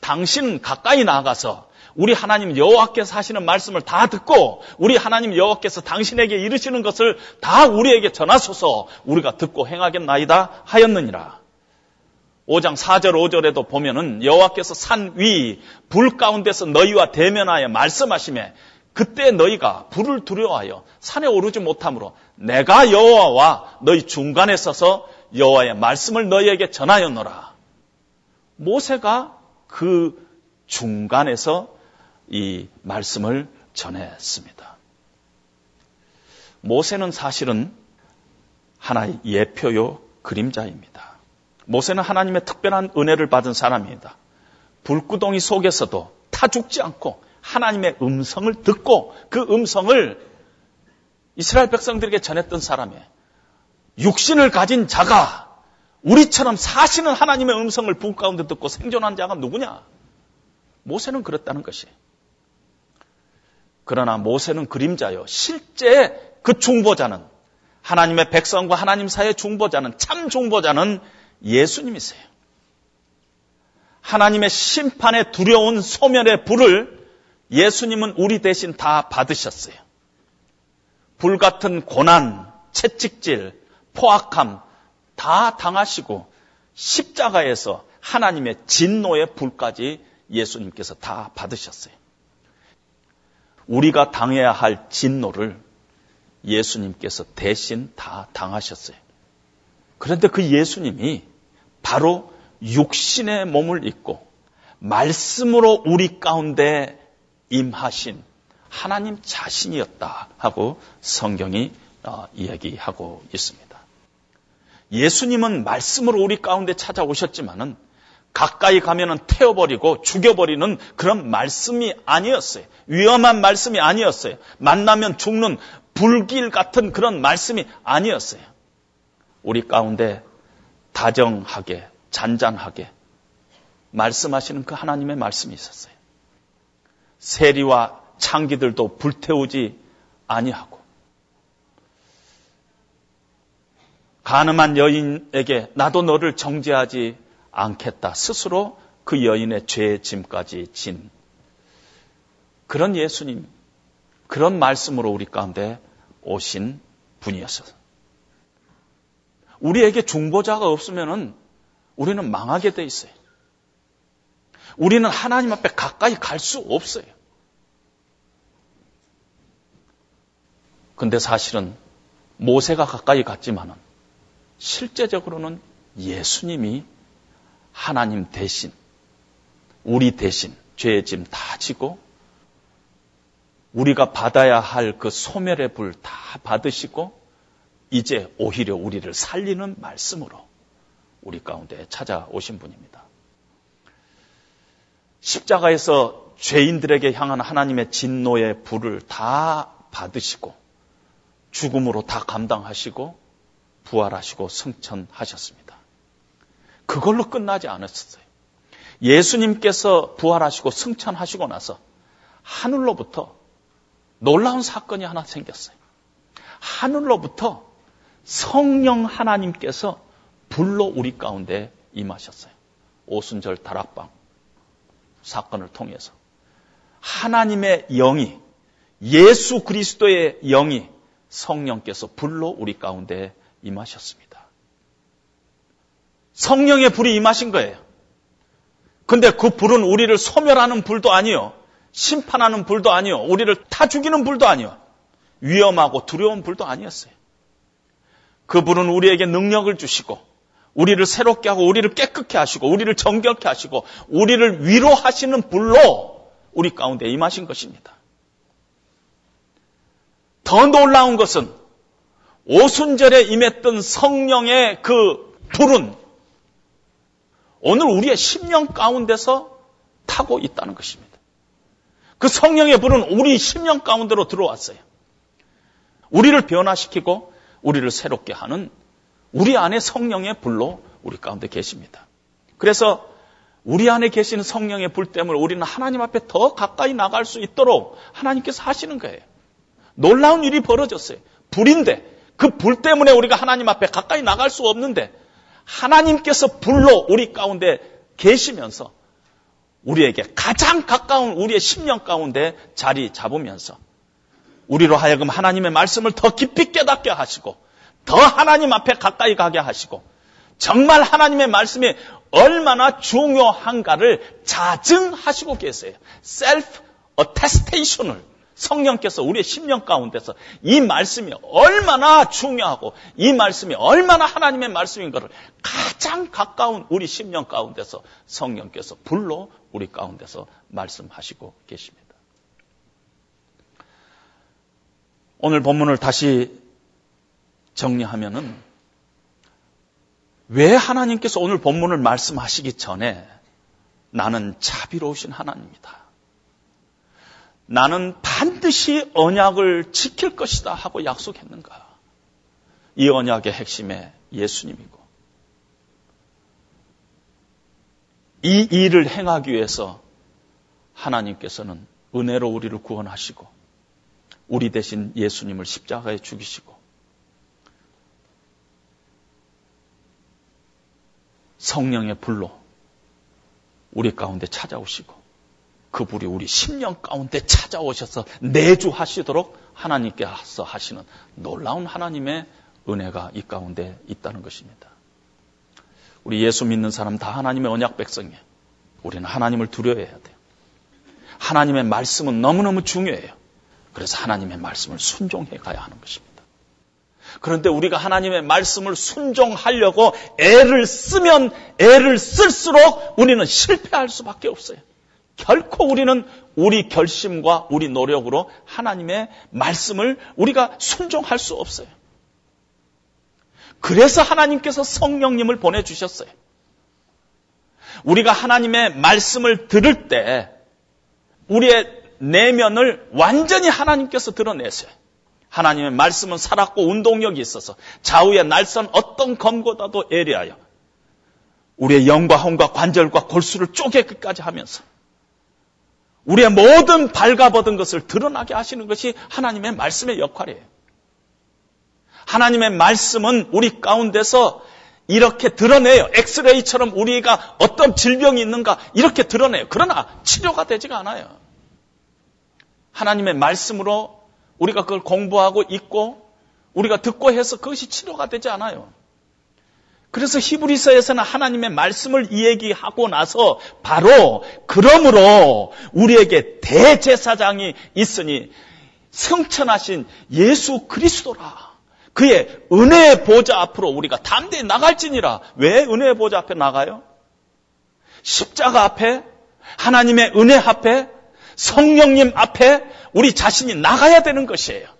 당신 가까이 나가서 우리 하나님 여호와께서 하시는 말씀을 다 듣고 우리 하나님 여호와께서 당신에게 이르시는 것을 다 우리에게 전하소서 우리가 듣고 행하겠나이다 하였느니라. 오 장 사 절 오 절에도 보면은 여호와께서 산 위 불 가운데서 너희와 대면하여 말씀하시매 그때 너희가 불을 두려워하여 산에 오르지 못함으로 내가 여호와와 너희 중간에 서서 여호와의 말씀을 너희에게 전하였노라. 모세가 그 중간에서 이 말씀을 전했습니다. 모세는 사실은 하나의 예표요 그림자입니다. 모세는 하나님의 특별한 은혜를 받은 사람입니다. 불구덩이 속에서도 타 죽지 않고 하나님의 음성을 듣고 그 음성을 이스라엘 백성들에게 전했던 사람이에요. 육신을 가진 자가 우리처럼 사시는 하나님의 음성을 불 가운데 듣고 생존한 자가 누구냐? 모세는 그랬다는 것이에요. 그러나 모세는 그림자요. 실제 그 중보자는 하나님의 백성과 하나님 사이의 중보자는 참 중보자는 예수님이세요. 하나님의 심판에 두려운 소멸의 불을 예수님은 우리 대신 다 받으셨어요. 불같은 고난, 채찍질, 포악함 다 당하시고 십자가에서 하나님의 진노의 불까지 예수님께서 다 받으셨어요. 우리가 당해야 할 진노를 예수님께서 대신 다 당하셨어요. 그런데 그 예수님이 바로 육신의 몸을 입고 말씀으로 우리 가운데 임하신 하나님 자신이었다 하고 성경이 이야기하고 있습니다. 예수님은 말씀으로 우리 가운데 찾아오셨지만은 가까이 가면은 태워버리고 죽여버리는 그런 말씀이 아니었어요. 위험한 말씀이 아니었어요. 만나면 죽는 불길 같은 그런 말씀이 아니었어요. 우리 가운데 다정하게, 잔잔하게 말씀하시는 그 하나님의 말씀이 있었어요. 세리와 창기들도 불태우지 아니하고 가늠한 여인에게 나도 너를 정죄하지 않겠다. 스스로 그 여인의 죄의 짐까지 진 그런 예수님, 그런 말씀으로 우리 가운데 오신 분이었어요. 우리에게 중보자가 없으면은 우리는 망하게 돼 있어요. 우리는 하나님 앞에 가까이 갈 수 없어요. 근데 사실은 모세가 가까이 갔지만은 실제적으로는 예수님이 하나님 대신, 우리 대신 죄의 짐 다 지고 우리가 받아야 할 그 소멸의 불 다 받으시고 이제 오히려 우리를 살리는 말씀으로 우리 가운데 찾아오신 분입니다. 십자가에서 죄인들에게 향한 하나님의 진노의 불을 다 받으시고 죽음으로 다 감당하시고 부활하시고 승천하셨습니다. 그걸로 끝나지 않았어요. 예수님께서 부활하시고 승천하시고 나서 하늘로부터 놀라운 사건이 하나 생겼어요. 하늘로부터 성령 하나님께서 불로 우리 가운데 임하셨어요. 오순절 다락방 사건을 통해서 하나님의 영이 예수 그리스도의 영이 성령께서 불로 우리 가운데 임하셨습니다. 성령의 불이 임하신 거예요. 근데 그 불은 우리를 소멸하는 불도 아니요, 심판하는 불도 아니요, 우리를 타 죽이는 불도 아니요, 위험하고 두려운 불도 아니었어요. 그 불은 우리에게 능력을 주시고 우리를 새롭게 하고 우리를 깨끗게 하시고 우리를 정결케 하시고 우리를 위로하시는 불로 우리 가운데 임하신 것입니다. 더 놀라운 것은 오순절에 임했던 성령의 그 불은 오늘 우리의 심령 가운데서 타고 있다는 것입니다. 그 성령의 불은 우리 심령 가운데로 들어왔어요. 우리를 변화시키고 우리를 새롭게 하는 우리 안에 성령의 불로 우리 가운데 계십니다. 그래서 우리 안에 계시는 성령의 불 때문에 우리는 하나님 앞에 더 가까이 나갈 수 있도록 하나님께서 하시는 거예요. 놀라운 일이 벌어졌어요. 불인데 그 불 때문에 우리가 하나님 앞에 가까이 나갈 수 없는데 하나님께서 불로 우리 가운데 계시면서 우리에게 가장 가까운 우리의 심령 가운데 자리 잡으면서 우리로 하여금 하나님의 말씀을 더 깊이 깨닫게 하시고 더 하나님 앞에 가까이 가게 하시고 정말 하나님의 말씀이 얼마나 중요한가를 자증하시고 계세요. 셀프 어테스테이션을 성령께서 우리의 심령 가운데서 이 말씀이 얼마나 중요하고 이 말씀이 얼마나 하나님의 말씀인가를 가장 가까운 우리 심령 가운데서 성령께서 불로 우리 가운데서 말씀하시고 계십니다. 오늘 본문을 다시 정리하면은 왜 하나님께서 오늘 본문을 말씀하시기 전에 나는 자비로우신 하나님이다. 나는 반드시 언약을 지킬 것이다 하고 약속했는가? 이 언약의 핵심에 예수님이고 이 일을 행하기 위해서 하나님께서는 은혜로 우리를 구원하시고 우리 대신 예수님을 십자가에 죽이시고 성령의 불로 우리 가운데 찾아오시고 그 불이 우리 심령 가운데 찾아오셔서 내주하시도록 하나님께서 하시는 놀라운 하나님의 은혜가 이 가운데 있다는 것입니다. 우리 예수 믿는 사람 다 하나님의 언약 백성이에요. 우리는 하나님을 두려워해야 돼요. 하나님의 말씀은 너무너무 중요해요. 그래서 하나님의 말씀을 순종해 가야 하는 것입니다. 그런데 우리가 하나님의 말씀을 순종하려고 애를 쓰면 애를 쓸수록 우리는 실패할 수밖에 없어요. 결코 우리는 우리 결심과 우리 노력으로 하나님의 말씀을 우리가 순종할 수 없어요. 그래서 하나님께서 성령님을 보내주셨어요. 우리가 하나님의 말씀을 들을 때 우리의 내면을 완전히 하나님께서 드러내세요. 하나님의 말씀은 살았고 운동력이 있어서 좌우의 날선 어떤 검보다도 예리하여 우리의 영과 혼과 관절과 골수를 쪼개 끝까지 하면서 우리의 모든 발가벗은 것을 드러나게 하시는 것이 하나님의 말씀의 역할이에요. 하나님의 말씀은 우리 가운데서 이렇게 드러내요. 엑스레이처럼 우리가 어떤 질병이 있는가 이렇게 드러내요. 그러나 치료가 되지가 않아요. 하나님의 말씀으로 우리가 그걸 공부하고 읽고 우리가 듣고 해서 그것이 치료가 되지 않아요. 그래서 히브리서에서는 하나님의 말씀을 이야기하고 나서 바로 그러므로 우리에게 대제사장이 있으니 승천하신 예수 그리스도라. 그의 은혜의 보좌 앞으로 우리가 담대히 나갈지니라. 왜 은혜의 보좌 앞에 나가요? 십자가 앞에, 하나님의 은혜 앞에, 성령님 앞에 우리 자신이 나가야 되는 것이에요.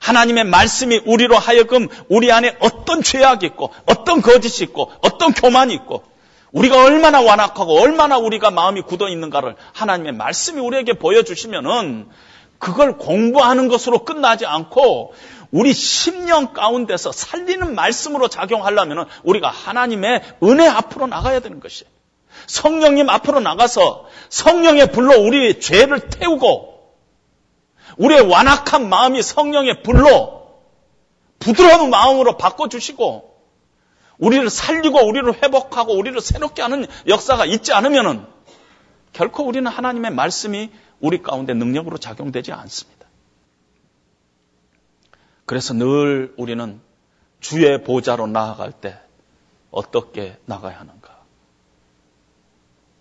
하나님의 말씀이 우리로 하여금 우리 안에 어떤 죄악이 있고 어떤 거짓이 있고 어떤 교만이 있고 우리가 얼마나 완악하고 얼마나 우리가 마음이 굳어 있는가를 하나님의 말씀이 우리에게 보여주시면은 그걸 공부하는 것으로 끝나지 않고 우리 심령 가운데서 살리는 말씀으로 작용하려면은 우리가 하나님의 은혜 앞으로 나가야 되는 것이에요. 성령님 앞으로 나가서 성령의 불로 우리의 죄를 태우고 우리의 완악한 마음이 성령의 불로 부드러운 마음으로 바꿔주시고 우리를 살리고 우리를 회복하고 우리를 새롭게 하는 역사가 있지 않으면은 결코 우리는 하나님의 말씀이 우리 가운데 능력으로 작용되지 않습니다. 그래서 늘 우리는 주의 보좌로 나아갈 때 어떻게 나가야 하는가?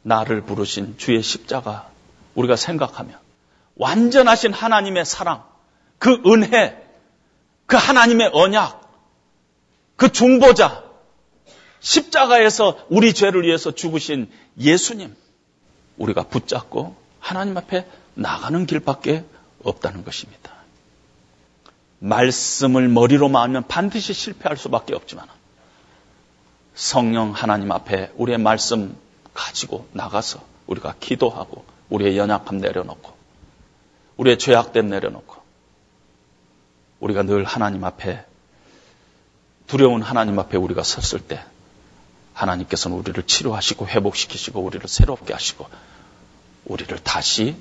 나를 부르신 주의 십자가 우리가 생각하면 완전하신 하나님의 사랑, 그 은혜, 그 하나님의 언약, 그 중보자, 십자가에서 우리 죄를 위해서 죽으신 예수님, 우리가 붙잡고 하나님 앞에 나가는 길밖에 없다는 것입니다. 말씀을 머리로만 하면 반드시 실패할 수밖에 없지만 성령 하나님 앞에 우리의 말씀 가지고 나가서 우리가 기도하고 우리의 연약함 내려놓고 우리의 죄악됨 내려놓고 우리가 늘 하나님 앞에, 두려운 하나님 앞에 우리가 섰을 때 하나님께서는 우리를 치료하시고 회복시키시고 우리를 새롭게 하시고 우리를 다시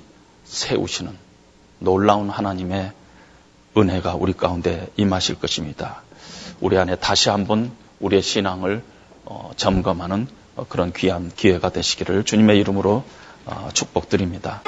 세우시는 놀라운 하나님의 은혜가 우리 가운데 임하실 것입니다. 우리 안에 다시 한번 우리의 신앙을 어, 점검하는 어, 그런 귀한 기회가 되시기를 주님의 이름으로 어, 축복드립니다.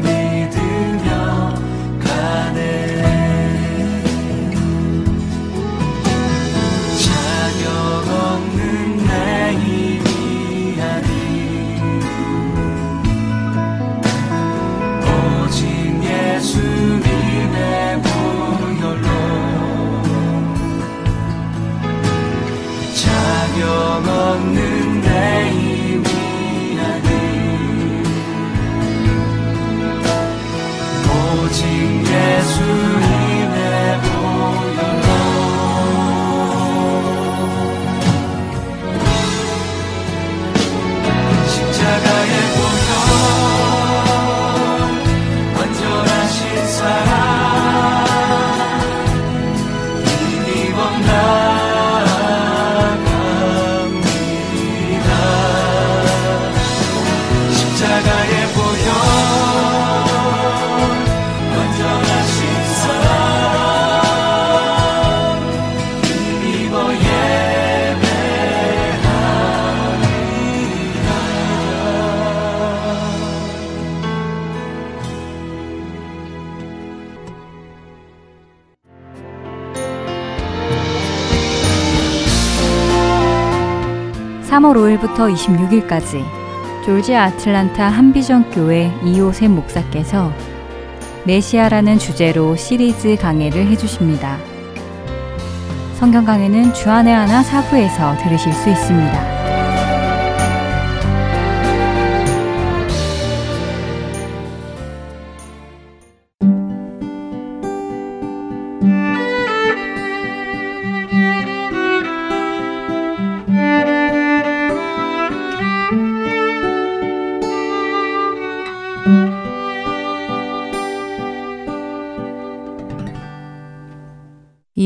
믿으며 삼월 오일부터 이십육일까지 졸지아 아틀란타 한비전교회 이요셉 목사께서 메시아라는 주제로 시리즈 강해를 해주십니다. 성경 강해는 주안에 하나 사부에서 들으실 수 있습니다.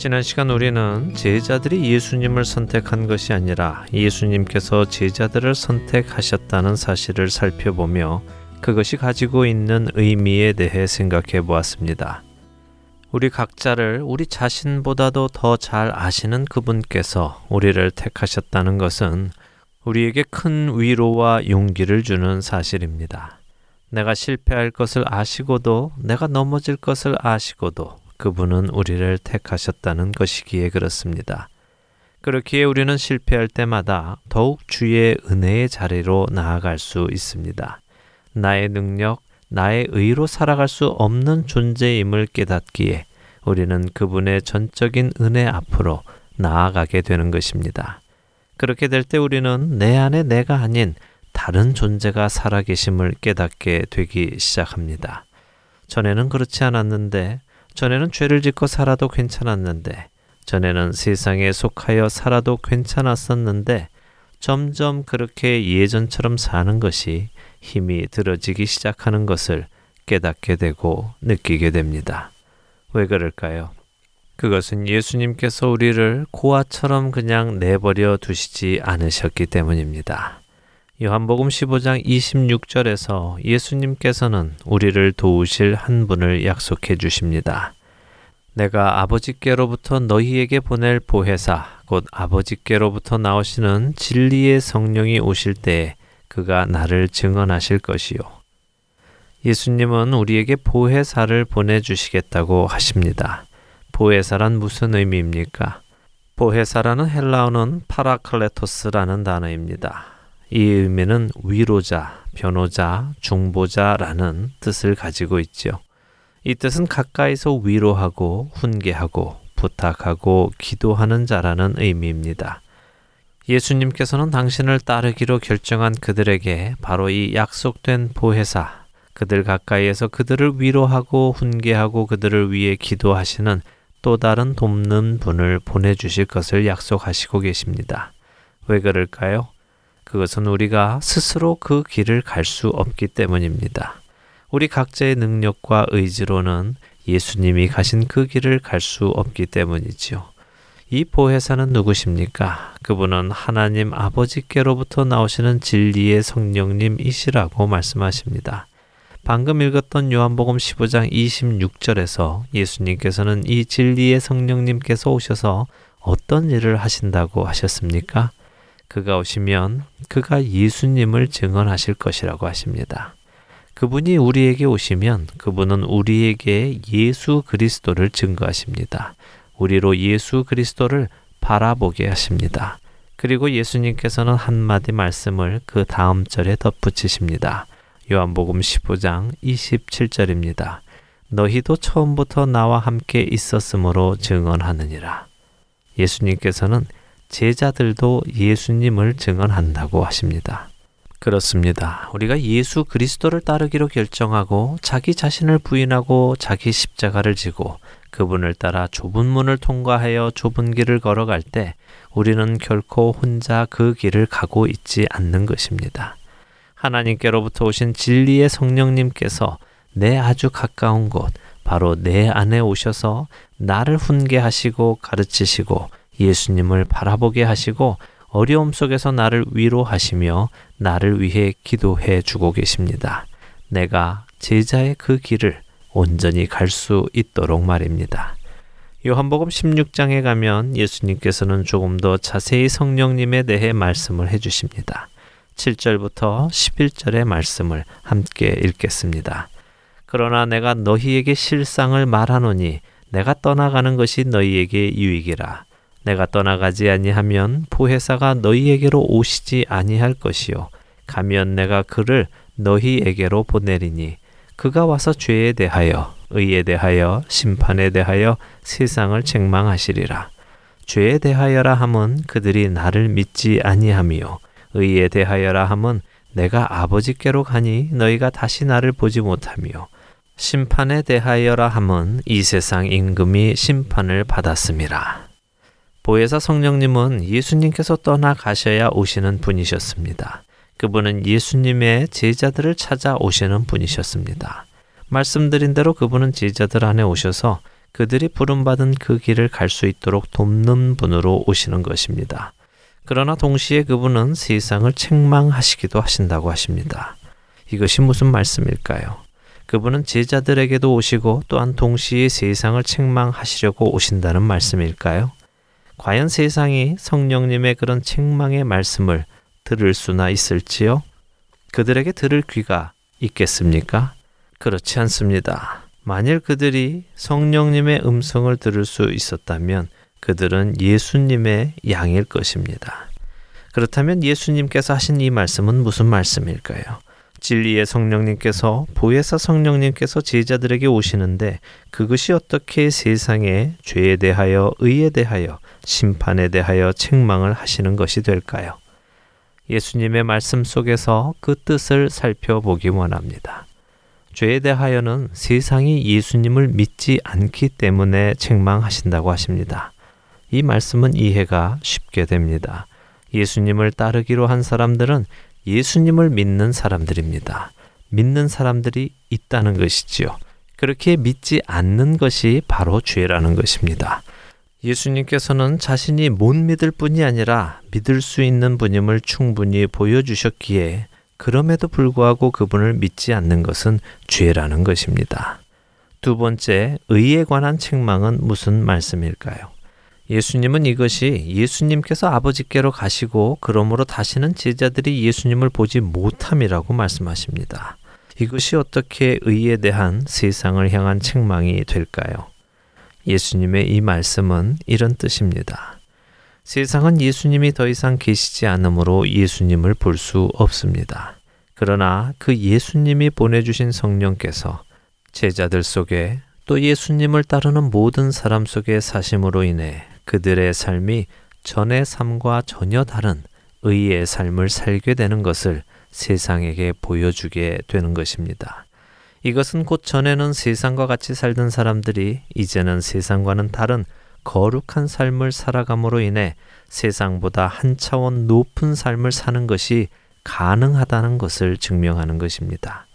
지난 시간 우리는 제자들이 예수님을 선택한 것이 아니라 예수님께서 제자들을 선택하셨다는 사실을 살펴보며 그것이 가지고 있는 의미에 대해 생각해 보았습니다. 우리 각자를 우리 자신보다도 더 잘 아시는 그분께서 우리를 택하셨다는 것은 우리에게 큰 위로와 용기를 주는 사실입니다. 내가 실패할 것을 아시고도 내가 넘어질 것을 아시고도 그분은 우리를 택하셨다는 것이기에 그렇습니다. 그렇기에 우리는 실패할 때마다 더욱 주의 은혜의 자리로 나아갈 수 있습니다. 나의 능력, 나의 의로 살아갈 수 없는 존재임을 깨닫기에 우리는 그분의 전적인 은혜 앞으로 나아가게 되는 것입니다. 그렇게 될 때 우리는 내 안에 내가 아닌 다른 존재가 살아계심을 깨닫게 되기 시작합니다. 전에는 그렇지 않았는데 전에는 죄를 짓고 살아도 괜찮았는데, 전에는 세상에 속하여 살아도 괜찮았었는데, 점점 그렇게 예전처럼 사는 것이 힘이 들어지기 시작하는 것을 깨닫게 되고 느끼게 됩니다. 왜 그럴까요? 그것은 예수님께서 우리를 고아처럼 그냥 내버려 두시지 않으셨기 때문입니다. 요한복음 십오장 이십육절에서 예수님께서는 우리를 도우실 한 분을 약속해 주십니다. 내가 아버지께로부터 너희에게 보낼 보혜사 곧 아버지께로부터 나오시는 진리의 성령이 오실 때에 그가 나를 증언하실 것이요. 예수님은 우리에게 보혜사를 보내주시겠다고 하십니다. 보혜사란 무슨 의미입니까? 보혜사라는 헬라어는 파라클레토스라는 단어입니다. 이 의미는 위로자, 변호자, 중보자라는 뜻을 가지고 있죠. 이 뜻은 가까이서 위로하고 훈계하고 부탁하고 기도하는 자라는 의미입니다. 예수님께서는 당신을 따르기로 결정한 그들에게 바로 이 약속된 보혜사, 그들 가까이에서 그들을 위로하고 훈계하고 그들을 위해 기도하시는 또 다른 돕는 분을 보내주실 것을 약속하시고 계십니다. 왜 그럴까요? 그것은 우리가 스스로 그 길을 갈 수 없기 때문입니다. 우리 각자의 능력과 의지로는 예수님이 가신 그 길을 갈 수 없기 때문이지요. 이 보혜사는 누구십니까? 그분은 하나님 아버지께로부터 나오시는 진리의 성령님이시라고 말씀하십니다. 방금 읽었던 요한복음 십오장 이십육절에서 예수님께서는 이 진리의 성령님께서 오셔서 어떤 일을 하신다고 하셨습니까? 그가 오시면 그가 예수님을 증언하실 것이라고 하십니다. 그분이 우리에게 오시면 그분은 우리에게 예수 그리스도를 증거하십니다. 우리로 예수 그리스도를 바라보게 하십니다. 그리고 예수님께서는 한마디 말씀을 그 다음 절에 덧붙이십니다. 요한복음 십오장 이십칠절입니다. 너희도 처음부터 나와 함께 있었으므로 증언하느니라. 예수님께서는 제자들도 예수님을 증언한다고 하십니다. 그렇습니다. 우리가 예수 그리스도를 따르기로 결정하고 자기 자신을 부인하고 자기 십자가를 지고 그분을 따라 좁은 문을 통과하여 좁은 길을 걸어갈 때 우리는 결코 혼자 그 길을 가고 있지 않는 것입니다. 하나님께로부터 오신 진리의 성령님께서 내 아주 가까운 곳, 바로 내 안에 오셔서 나를 훈계하시고 가르치시고 예수님을 바라보게 하시고 어려움 속에서 나를 위로하시며 나를 위해 기도해 주고 계십니다. 내가 제자의 그 길을 온전히 갈 수 있도록 말입니다. 요한복음 십육 장에 가면 예수님께서는 조금 더 자세히 성령님에 대해 말씀을 해주십니다. 칠 절부터 십일 절의 말씀을 함께 읽겠습니다. 그러나 내가 너희에게 실상을 말하노니 내가 떠나가는 것이 너희에게 유익이라. 내가 떠나가지 아니하면 보혜사가 너희에게로 오시지 아니할 것이요. 가면 내가 그를 너희에게로 보내리니 그가 와서 죄에 대하여 의에 대하여 심판에 대하여 세상을 책망하시리라. 죄에 대하여라 함은 그들이 나를 믿지 아니하며 의에 대하여라 함은 내가 아버지께로 가니 너희가 다시 나를 보지 못하며 심판에 대하여라 함은 이 세상 임금이 심판을 받았음이라. 보혜사 성령님은 예수님께서 떠나가셔야 오시는 분이셨습니다. 그분은 예수님의 제자들을 찾아오시는 분이셨습니다. 말씀드린 대로 그분은 제자들 안에 오셔서 그들이 부름받은 그 길을 갈 수 있도록 돕는 분으로 오시는 것입니다. 그러나 동시에 그분은 세상을 책망하시기도 하신다고 하십니다. 이것이 무슨 말씀일까요? 그분은 제자들에게도 오시고 또한 동시에 세상을 책망하시려고 오신다는 말씀일까요? 과연 세상이 성령님의 그런 책망의 말씀을 들을 수나 있을지요? 그들에게 들을 귀가 있겠습니까? 그렇지 않습니다. 만일 그들이 성령님의 음성을 들을 수 있었다면 그들은 예수님의 양일 것입니다. 그렇다면 예수님께서 하신 이 말씀은 무슨 말씀일까요? 진리의 성령님께서 보혜사 성령님께서 제자들에게 오시는데 그것이 어떻게 세상에 죄에 대하여 의에 대하여 심판에 대하여 책망을 하시는 것이 될까요? 예수님의 말씀 속에서 그 뜻을 살펴보기 원합니다. 죄에 대하여는 세상이 예수님을 믿지 않기 때문에 책망하신다고 하십니다. 이 말씀은 이해가 쉽게 됩니다. 예수님을 따르기로 한 사람들은 예수님을 믿는 사람들입니다. 믿는 사람들이 있다는 것이지요. 그렇게 믿지 않는 것이 바로 죄라는 것입니다. 예수님께서는 자신이 못 믿을 뿐이 아니라 믿을 수 있는 분임을 충분히 보여주셨기에 그럼에도 불구하고 그분을 믿지 않는 것은 죄라는 것입니다. 두 번째, 의에 관한 책망은 무슨 말씀일까요? 예수님은 이것이 예수님께서 아버지께로 가시고 그러므로 다시는 제자들이 예수님을 보지 못함이라고 말씀하십니다. 이것이 어떻게 의에 대한 세상을 향한 책망이 될까요? 예수님의 이 말씀은 이런 뜻입니다. 세상은 예수님이 더 이상 계시지 않으므로 예수님을 볼 수 없습니다. 그러나 그 예수님이 보내주신 성령께서 제자들 속에 또 예수님을 따르는 모든 사람 속에 사심으로 인해 그들의 삶이 전의 삶과 전혀 다른 의의 삶을 살게 되는 것을 세상에게 보여주게 되는 것입니다. 이것은 곧 전에는 세상과 같이 살던 사람들이 이제는 세상과는 다른 거룩한 삶을 살아감으로 인해 세상보다 한 차원 높은 삶을 사는 것이 가능하다는 것을 증명하는 것입니다.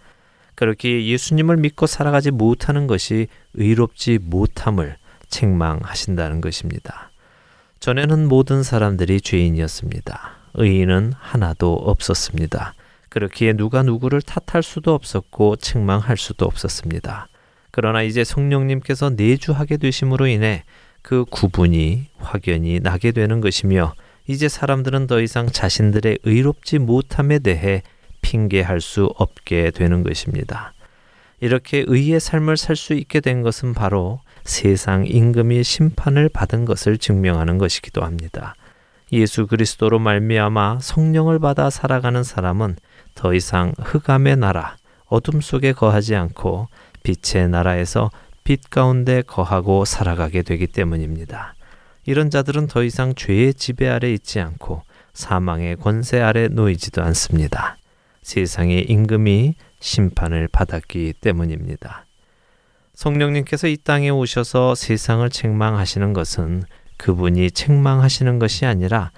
그렇기에 예수님을 믿고 살아가지 못하는 것이 의롭지 못함을 책망하신다는 것입니다. 전에는 모든 사람들이 죄인이었습니다. 의인은 하나도 없었습니다. 그렇기에 누가 누구를 탓할 수도 없었고 책망할 수도 없었습니다. 그러나 이제 성령님께서 내주하게 되심으로 인해 그 구분이 확연히 나게 되는 것이며 이제 사람들은 더 이상 자신들의 의롭지 못함에 대해 핑계할 수 없게 되는 것입니다. 이렇게 의의 삶을 살 수 있게 된 것은 바로 세상 임금이 심판을 받은 것을 증명하는 것이기도 합니다. 예수 그리스도로 말미암아 성령을 받아 살아가는 사람은 더 이상 흑암의 나라, 어둠 속에 거하지 않고 빛의 나라에서 빛 가운데 거하고 살아가게 되기 때문입니다. 이런 자들은 더 이상 죄의 지배 아래 있지 않고 사망의 권세 아래 놓이지도 않습니다. 세상의 임금이 심판을 받았기 때문입니다. 성령님께서 이 땅에 오셔서 세상을 책망하시는 것은 그분이 책망하시는 것이 아니라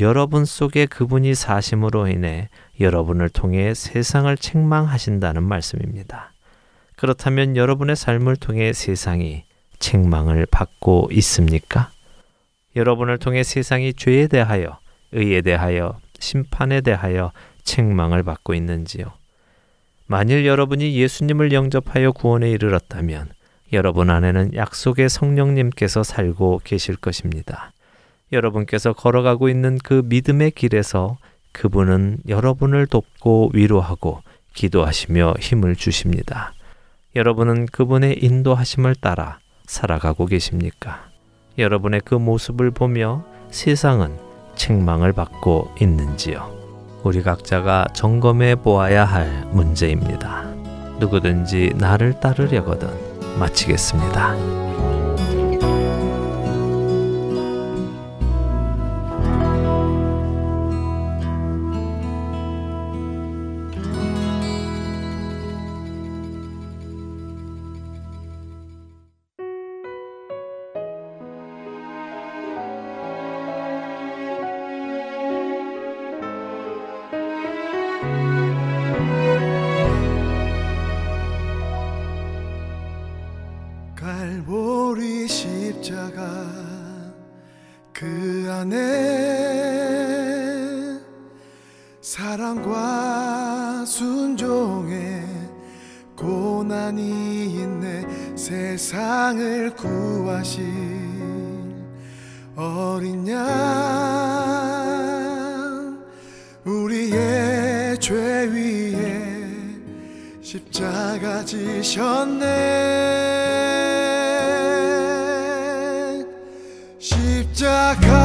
여러분 속에 그분이 사심으로 인해 여러분을 통해 세상을 책망하신다는 말씀입니다. 그렇다면 여러분의 삶을 통해 세상이 책망을 받고 있습니까? 여러분을 통해 세상이 죄에 대하여, 의에 대하여, 심판에 대하여 책망을 받고 있는지요? 만일 여러분이 예수님을 영접하여 구원에 이르렀다면 여러분 안에는 약속의 성령님께서 살고 계실 것입니다. 여러분께서 걸어가고 있는 그 믿음의 길에서 그분은 여러분을 돕고 위로하고 기도하시며 힘을 주십니다. 여러분은 그분의 인도하심을 따라 살아가고 계십니까? 여러분의 그 모습을 보며 세상은 책망을 받고 있는지요? 우리 각자가 점검해 보아야 할 문제입니다. 누구든지 나를 따르려거든 마치겠습니다. 십자가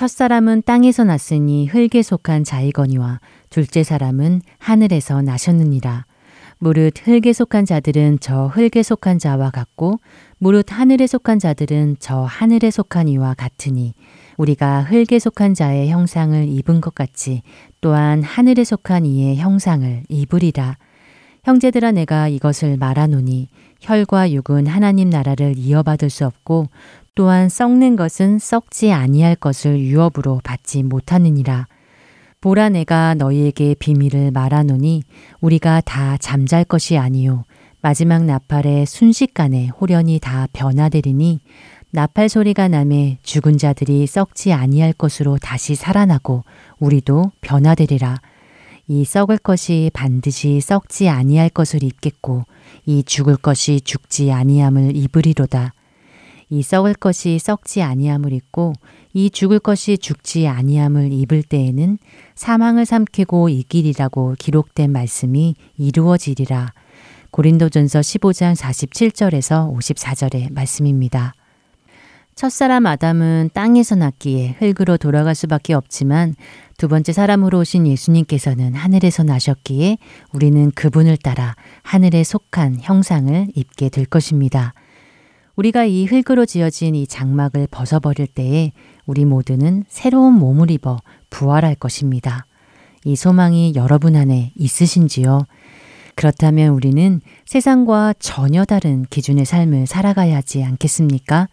첫 사람은 땅에서 났으니 흙에 속한 자이거니와 둘째 사람은 하늘에서 나셨느니라. 무릇 흙에 속한 자들은 저 흙에 속한 자와 같고 무릇 하늘에 속한 자들은 저 하늘에 속한 이와 같으니 우리가 흙에 속한 자의 형상을 입은 것 같이 또한 하늘에 속한 이의 형상을 입으리라. 형제들아 내가 이것을 말하노니 혈과 육은 하나님 나라를 이어받을 수 없고 또한 썩는 것은 썩지 아니할 것을 유업으로 받지 못하느니라. 보라 내가 너희에게 비밀을 말하노니 우리가 다 잠잘 것이 아니요 마지막 나팔에 순식간에 홀연히 다 변화되리니 나팔 소리가 나매 죽은 자들이 썩지 아니할 것으로 다시 살아나고 우리도 변화되리라. 이 썩을 것이 반드시 썩지 아니할 것을 입겠고 이 죽을 것이 죽지 아니함을 입으리로다. 이 썩을 것이 썩지 아니함을 입고 이 죽을 것이 죽지 아니함을 입을 때에는 사망을 삼키고 이기리라고 기록된 말씀이 이루어지리라. 고린도전서 십오 장 사십칠 절에서 오십사 절의 말씀입니다. 첫사람 아담은 땅에서 났기에 흙으로 돌아갈 수밖에 없지만 두 번째 사람으로 오신 예수님께서는 하늘에서 나셨기에 우리는 그분을 따라 하늘에 속한 형상을 입게 될 것입니다. 우리가 이 흙으로 지어진 이 장막을 벗어버릴 때에 우리 모두는 새로운 몸을 입어 부활할 것입니다. 이 소망이 여러분 안에 있으신지요? 그렇다면 우리는 세상과 전혀 다른 기준의 삶을 살아가야 하지 않겠습니까?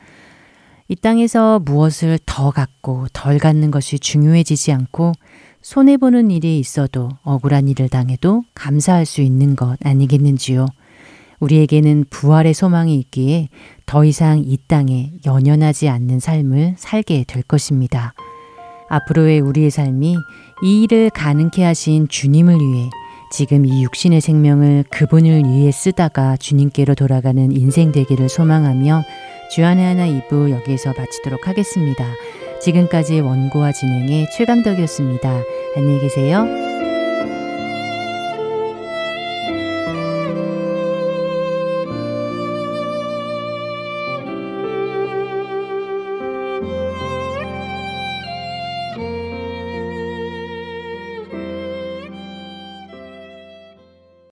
이 땅에서 무엇을 더 갖고 덜 갖는 것이 중요해지지 않고 손해보는 일이 있어도 억울한 일을 당해도 감사할 수 있는 것 아니겠는지요? 우리에게는 부활의 소망이 있기에 더 이상 이 땅에 연연하지 않는 삶을 살게 될 것입니다. 앞으로의 우리의 삶이 이 일을 가능케 하신 주님을 위해 지금 이 육신의 생명을 그분을 위해 쓰다가 주님께로 돌아가는 인생 되기를 소망하며 주안의 하나 이 부 여기에서 마치도록 하겠습니다. 지금까지 원고와 진행의 최강덕이었습니다. 안녕히 계세요.